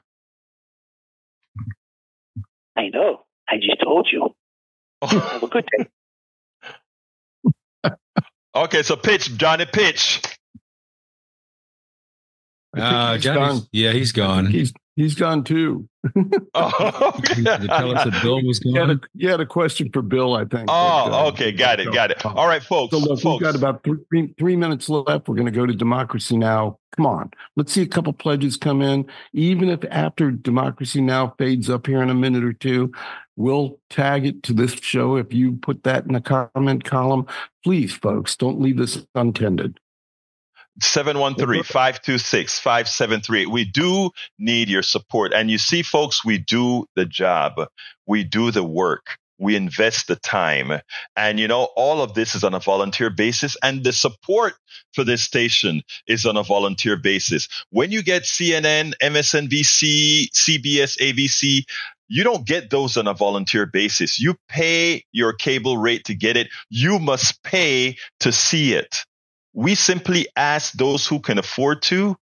I know. I just told you. Oh. Have a good day. Okay, so pitch, Johnny, pitch. Uh, Johnny's, yeah, he's gone. He's he's gone too. Oh, okay. Tell us that Bill was gone. You had, a, you had a question for Bill, I think. Oh, but, uh, okay, got it, got it. All right, folks. So look, folks. We've got about three, three minutes left. We're going to go to Democracy Now. Come on, let's see a couple pledges come in. Even if after Democracy Now fades up here in a minute or two, we'll tag it to this show. If you put that in the comment column, please, folks, don't leave this untended. seven one three, five two six, five seven three eight. We do need your support. And you see, folks, we do the job. We do the work. We invest the time. And, you know, all of this is on a volunteer basis. And the support for this station is on a volunteer basis. When you get C N N, M S N B C, C B S, A B C, you don't get those on a volunteer basis. You pay your cable rate to get it. You must pay to see it. We simply ask those who can afford to,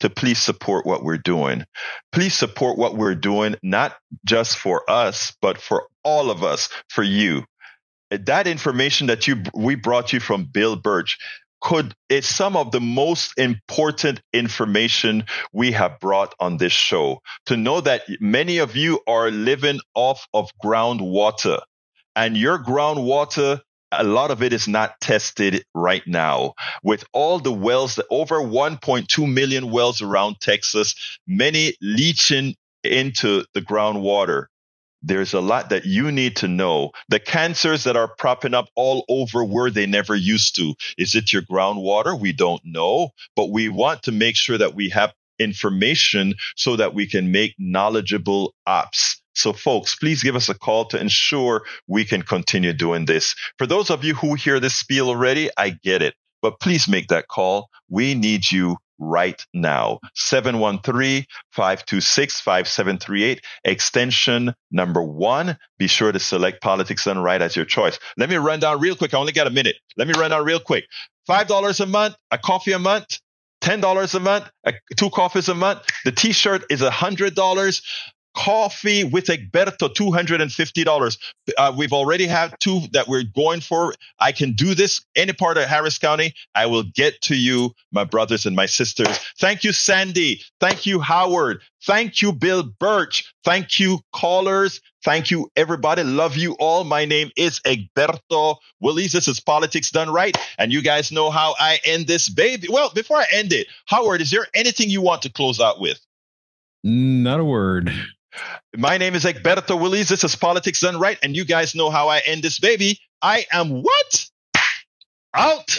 to please support what we're doing. Please support what we're doing, not just for us, but for all of us, for you. That information that you we brought you from Bill Burch could is some of the most important information we have brought on this show. To know that many of you are living off of groundwater, and your groundwater, a lot of it is not tested right now. With all the wells, the over one point two million wells around Texas, many leaching into the groundwater. There's a lot that you need to know. The cancers that are propping up all over where they never used to. Is it your groundwater? We don't know, but we want to make sure that we have information so that we can make knowledgeable ops. So, folks, please give us a call to ensure we can continue doing this. For those of you who hear this spiel already, I get it. But please make that call. We need you right now. seven one three, five two six, five seven three eight, extension number one. Be sure to select Politics Done Right as your choice. Let me run down real quick. I only got a minute. Let me run down real quick. five dollars a month, a coffee a month, ten dollars a month, two coffees a month. The T-shirt is one hundred dollars. Coffee with Egberto, two hundred fifty dollars. Uh, we've already had two that we're going for. I can do this any part of Harris County. I will get to you, my brothers and my sisters. Thank you, Sandy. Thank you, Howard. Thank you, Bill Burch. Thank you, callers. Thank you, everybody. Love you all. My name is Egberto Willies. This is Politics Done Right. And you guys know how I end this baby. Well, before I end it, Howard, is there anything you want to close out with? Not a word. My name is Egberto Willies. This is Politics Done Right, and you guys know how I end this baby. I am what? Out.